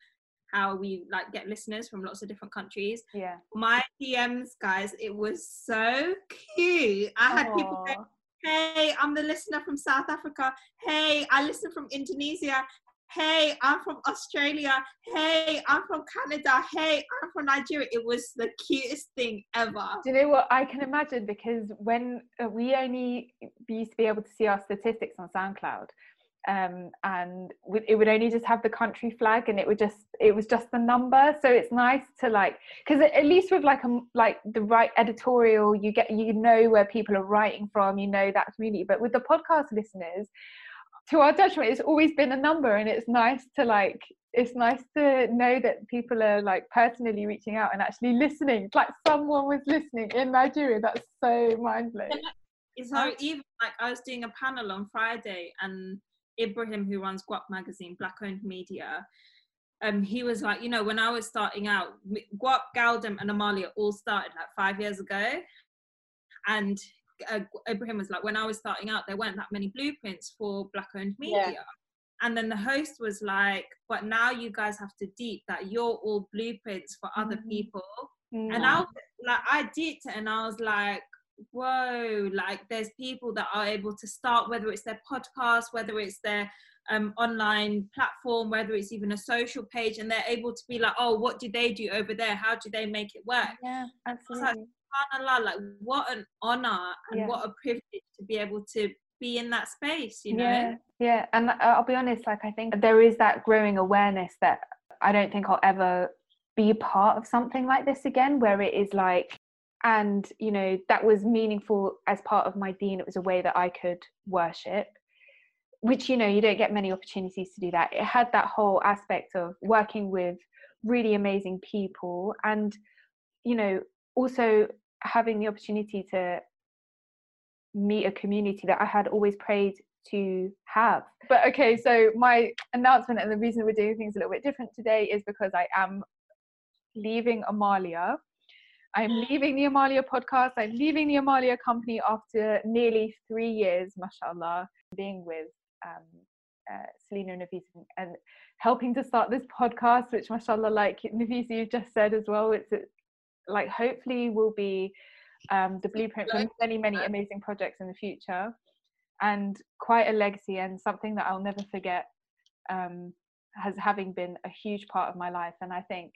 how we like get listeners from lots of different countries. Yeah. My DMs, guys, it was so cute. I had people go, hey, I'm the listener from South Africa. Hey, I listen from Indonesia. Hey, I'm from Australia. Hey, I'm from Canada. Hey, I'm from Nigeria. It was the cutest thing ever. Do you know what? I can imagine, because when we only used to be able to see our statistics on SoundCloud, and it would only just have the country flag, and it was just the number. So it's nice to like, because at least with like the right editorial, you get, you know, where people are writing from, you know, that community. But with the podcast listeners, to our judgment, it's always been a number, and it's nice to like, it's nice to know that people are like personally reaching out and actually listening. Like someone was listening in Nigeria. That's so mind blowing. It's so even like I was doing a panel on Friday, and Ibrahim, who runs Guap magazine, Black-owned media, he was like, you know, when I was starting out, Guap, Galdem, and Amaliah all started like 5 years ago, and Ibrahim was like, when I was starting out, there weren't that many blueprints for Black-owned media. Yeah. And then the host was like, but now you guys have to deep that you're all blueprints for other people. Mm-hmm. And I was like, I deeped it, and I was like, whoa, like there's people that are able to start, whether it's their podcast, whether it's their online platform, whether it's even a social page, and they're able to be like, oh, what do they do over there? How do they make it work? Yeah, absolutely. Like, what an honor and what a privilege to be able to be in that space, you know? Yeah, and I'll be honest, like, I think there is that growing awareness that I don't think I'll ever be part of something like this again, where it is like, and, you know, that was meaningful as part of my deen. It was a way that I could worship, which, you know, you don't get many opportunities to do that. It had that whole aspect of working with really amazing people and, you know, also having the opportunity to meet a community that I had always prayed to have. But okay, so my announcement and the reason we're doing things a little bit different today is because I am leaving Amaliah. I'm leaving the Amaliah podcast. I'm leaving the Amaliah company after nearly 3 years, mashallah, being with Selina and Nafisa and helping to start this podcast, which mashallah, like Nafisa, you just said as well, it's like hopefully will be the blueprint for many, many amazing projects in the future, and quite a legacy and something that I'll never forget, has having been a huge part of my life. And I think,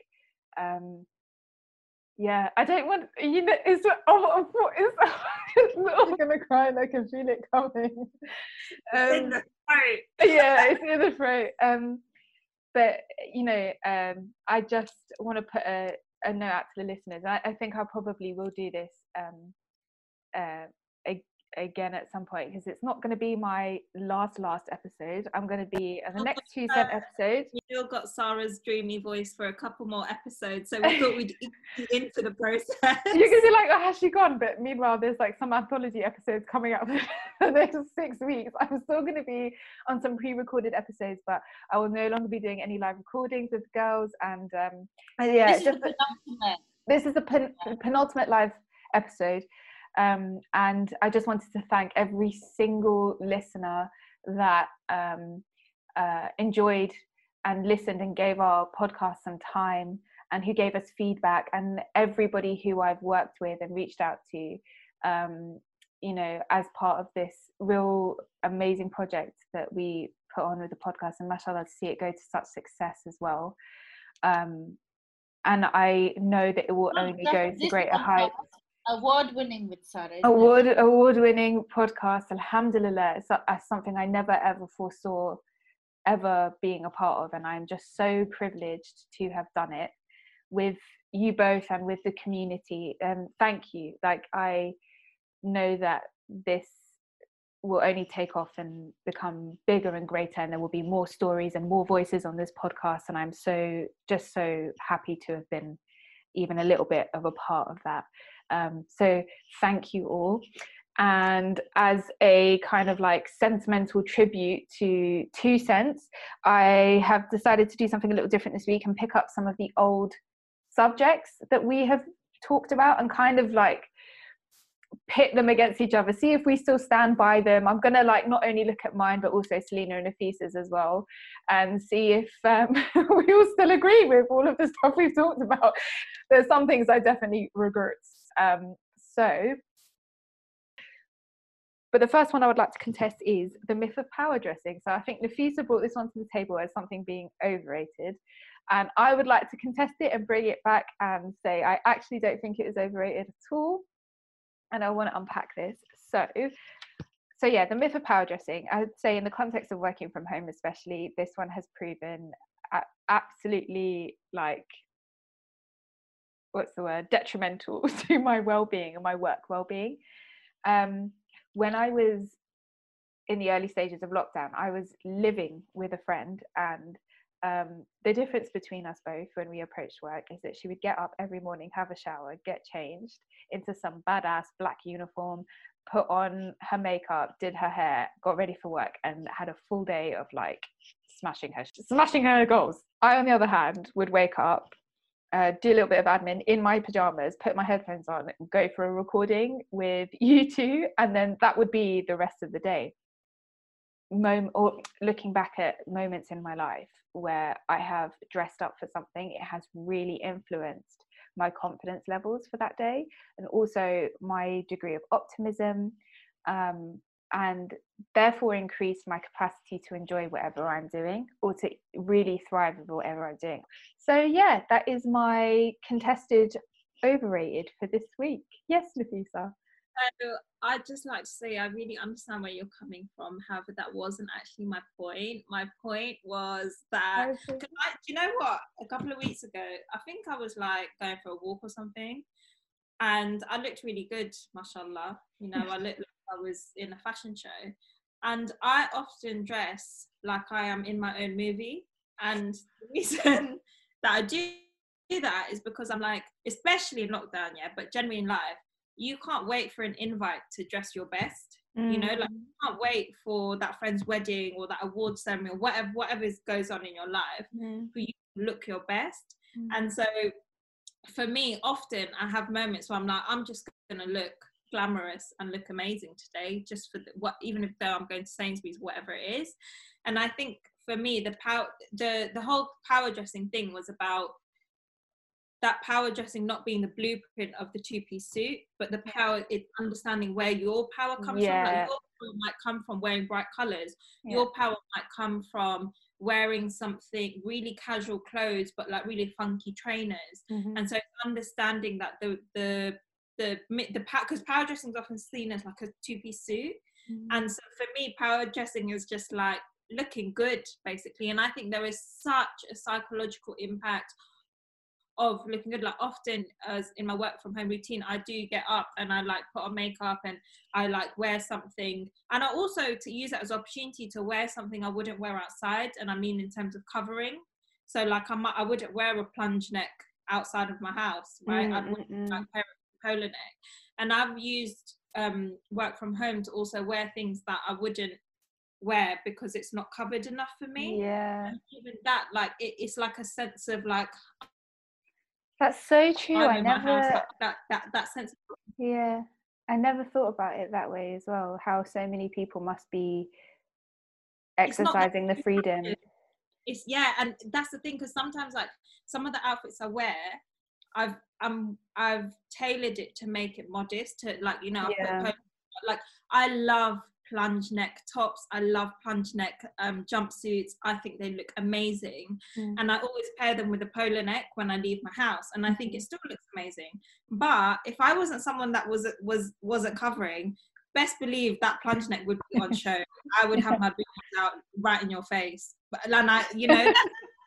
yeah, I don't want, you know, it's, oh, it's I'm gonna cry and I can feel it coming. In the throat. Yeah, it's in the throat. But you know, I just want to put a note out to the listeners. I think I probably will do this again at some point, because it's not going to be my last episode. I'm going to be the next 2 Cent episodes. You still got Sarah's dreamy voice for a couple more episodes, so we thought we'd eat into the process. You're gonna be like, oh, has she gone? But meanwhile, there's like some anthology episodes coming up for the next 6 weeks. I'm still going to be on some pre-recorded episodes, but I will no longer be doing any live recordings with girls. And yeah, this is the penultimate live episode. And I just wanted to thank every single listener that enjoyed and listened and gave our podcast some time, and who gave us feedback, and everybody who I've worked with and reached out to, you know, as part of this real amazing project that we put on with the podcast, and mashallah, to see it go to such success as well. And I know that it will only go to greater heights. Award-winning with Sarah. Award-winning podcast, alhamdulillah. It's something I never ever foresaw ever being a part of, and I'm just so privileged to have done it with you both and with the community. And thank you. Like, I know that this will only take off and become bigger and greater, and there will be more stories and more voices on this podcast, and I'm so happy to have been even a little bit of a part of that. So thank you all. And as a kind of like sentimental tribute to 2 Cents, I have decided to do something a little different this week and pick up some of the old subjects that we have talked about and kind of like pit them against each other, see if we still stand by them. I'm gonna like not only look at mine but also Selina and Nafisa's as well, and see if we all still agree with all of the stuff we've talked about. There's some things I definitely regret. But the first one I would like to contest is the myth of power dressing. So I think Nafisa brought this one to the table as something being overrated, and I would like to contest it and bring it back and say I actually don't think it is overrated at all, and I want to unpack this. So yeah, the myth of power dressing, I would say in the context of working from home especially, this one has proven absolutely like, what's the word, detrimental to my well-being and my work well-being. When I was in the early stages of lockdown, I was living with a friend, and the difference between us both when we approached work is that she would get up every morning, have a shower, get changed into some badass black uniform, put on her makeup, did her hair, got ready for work, and had a full day of like smashing her goals. I, on the other hand, would wake up, do a little bit of admin in my pajamas, put my headphones on, go for a recording with you two, and then that would be the rest of the day. Or looking back at moments in my life where I have dressed up for something, it has really influenced my confidence levels for that day, and also my degree of optimism, and therefore increase my capacity to enjoy whatever I'm doing or to really thrive with whatever I'm doing. So yeah, that is my contested overrated for this week. Yes, Nafisa. So I'd just like to say I really understand where you're coming from. However, that wasn't actually my point. My point was that, do you know what? A couple of weeks ago, I think I was like going for a walk or something, and I looked really good, mashallah. You know, I looked like I was in a fashion show. And I often dress like I am in my own movie. And the reason that I do that is because I'm like, especially in lockdown, yeah, but generally in life, you can't wait for an invite to dress your best. Mm. You know, like you can't wait for that friend's wedding or that award ceremony or whatever goes on in your life for you to look your best. Mm. And so for me, often I have moments where I'm like, I'm just going to look glamorous and look amazing today, just for even if though I'm going to Sainsbury's, whatever it is. And I think for me, the whole power dressing thing was about that power dressing not being the blueprint of the two-piece suit, but the power is understanding where your power comes from. Like your power might come from wearing bright colours. Yeah. Your power might come from wearing something really casual clothes, but like really funky trainers. Mm-hmm. And so understanding that the because power dressing is often seen as like a two-piece suit. Mm-hmm. And so for me, power dressing is just like looking good, basically. And I think there is such a psychological impact of looking good. Like often as in my work from home routine, I do get up and I like put on makeup and I like wear something, and I also to use that as an opportunity to wear something I wouldn't wear outside. And I mean in terms of covering, so like I wouldn't wear a plunge neck outside of my house, right? I wouldn't like wear a polo neck. And I've used work from home to also wear things that I wouldn't wear because it's not covered enough for me. Yeah, and even that, like it's like a sense of like, that's so true. I never that sense. Yeah, I never thought about it that way as well. How so many people must be exercising the freedom. It's yeah, and that's the thing, because sometimes like some of the outfits I wear, I've tailored it to make it modest. To like, you know, like I love plunge neck tops, I love plunge neck jumpsuits. I think they look amazing, and I always pair them with a polo neck when I leave my house, and I think it still looks amazing. But if I wasn't someone that wasn't covering, best believe that plunge neck would be on show. I would have my boobs out right in your face. But and I, you know,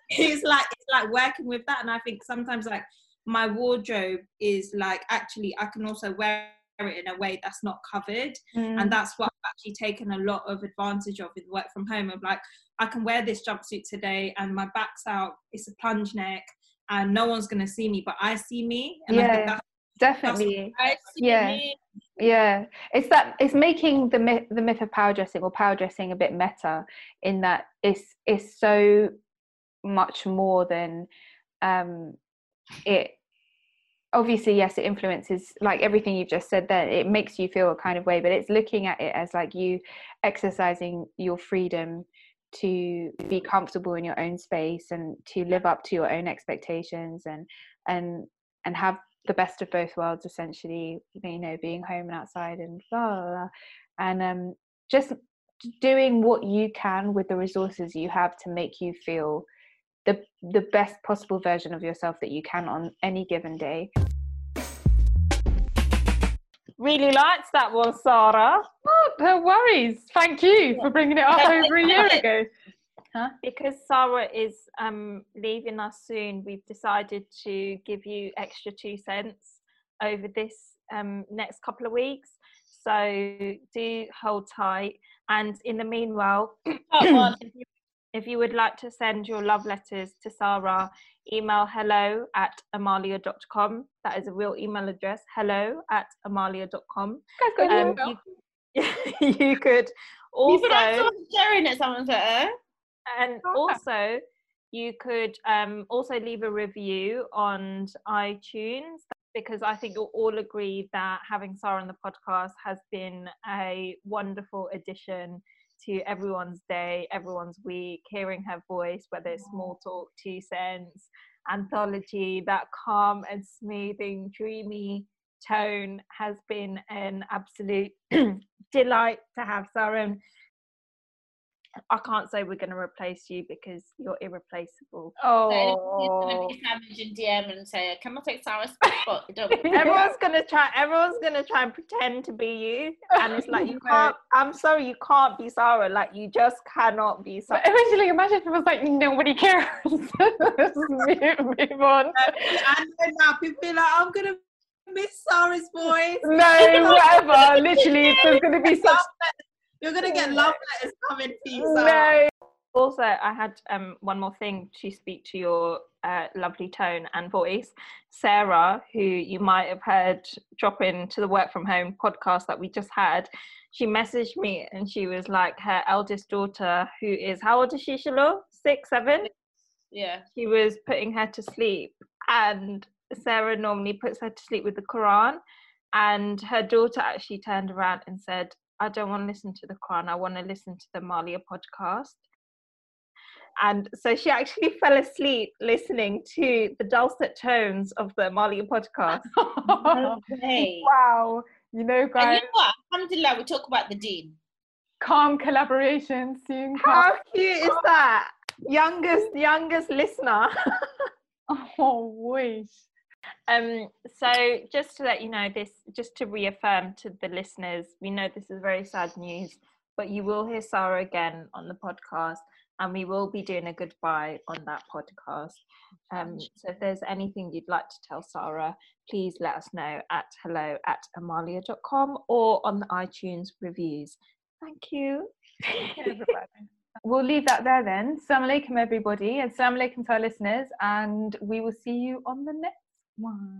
it's like working with that. And I think sometimes like my wardrobe is like, actually I can also wear it in a way that's not covered, and that's what I've actually taken a lot of advantage of with work from home. Of like, I can wear this jumpsuit today and my back's out, it's a plunge neck, and no one's gonna see me, but I see me. And I think definitely me. It's that, it's making the myth of power dressing or power dressing a bit meta, in that it's so much more than it. Obviously, yes, it influences like everything you've just said there. It makes you feel a kind of way, but it's looking at it as like you exercising your freedom to be comfortable in your own space and to live up to your own expectations and have the best of both worlds, essentially, you know, being home and outside and blah, blah, blah. And just doing what you can with the resources you have to make you feel the best possible version of yourself that you can on any given day. Really liked that one, Sarah. Oh, no worries. Thank you for bringing it up over a year ago. Huh? Because Sarah is leaving us soon, we've decided to give you extra 2 cents over this next couple of weeks. So do hold tight. And in the meanwhile, if you would like to send your love letters to Sarah, email hello@amaliah.com. That is a real email address, hello@amaliah.com. You could also... sharing it, someone's letter. And also, you could also leave a review on iTunes, because I think you'll all agree that having Sarah on the podcast has been a wonderful addition to everyone's day, everyone's week. Hearing her voice, whether it's small talk, 2 cents, anthology, that calm and smoothing, dreamy tone has been an absolute delight to have, Sarah. And I can't say we're going to replace you because you're irreplaceable. Oh, so and DM and say, "Can I take Sarah's spot?" Everyone's going to try and pretend to be you, and it's like you can't. I'm sorry, you can't be Sarah. Like you just cannot be Sarah. But eventually, imagine if it was like nobody cares. Move on. And then now people be like, "I'm gonna miss Sarah's voice." No, whatever. Literally, there's going to be such. You're going to get love letters coming to you, Sarah. No. Also, I had one more thing to speak to your lovely tone and voice. Sarah, who you might have heard drop in to the Work From Home podcast that we just had, she messaged me and she was like, her eldest daughter, who is, how old is she, Shalou? 6, 7? Yeah. She was putting her to sleep. And Sarah normally puts her to sleep with the Quran. And her daughter actually turned around and said, "I don't want to listen to the Quran. I want to listen to the Amaliah podcast." And so she actually fell asleep listening to the dulcet tones of the Amaliah podcast. Okay. Wow. You know, guys. And you know what? Alhamdulillah, we talk about the deen. Calm collaboration soon. How cute is that? Youngest listener. Oh, wish. So just to let you know this, just to reaffirm to the listeners, we know this is very sad news, but you will hear Sarah again on the podcast, and we will be doing a goodbye on that podcast. So if there's anything you'd like to tell Sarah, please let us know at hello@amaliah.com or on the iTunes reviews. Thank you. We'll leave that there then. Assalamu alaikum, everybody, and assalamu alaikum to our listeners, and we will see you on the next. Wow.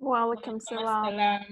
Wow, it comes so well.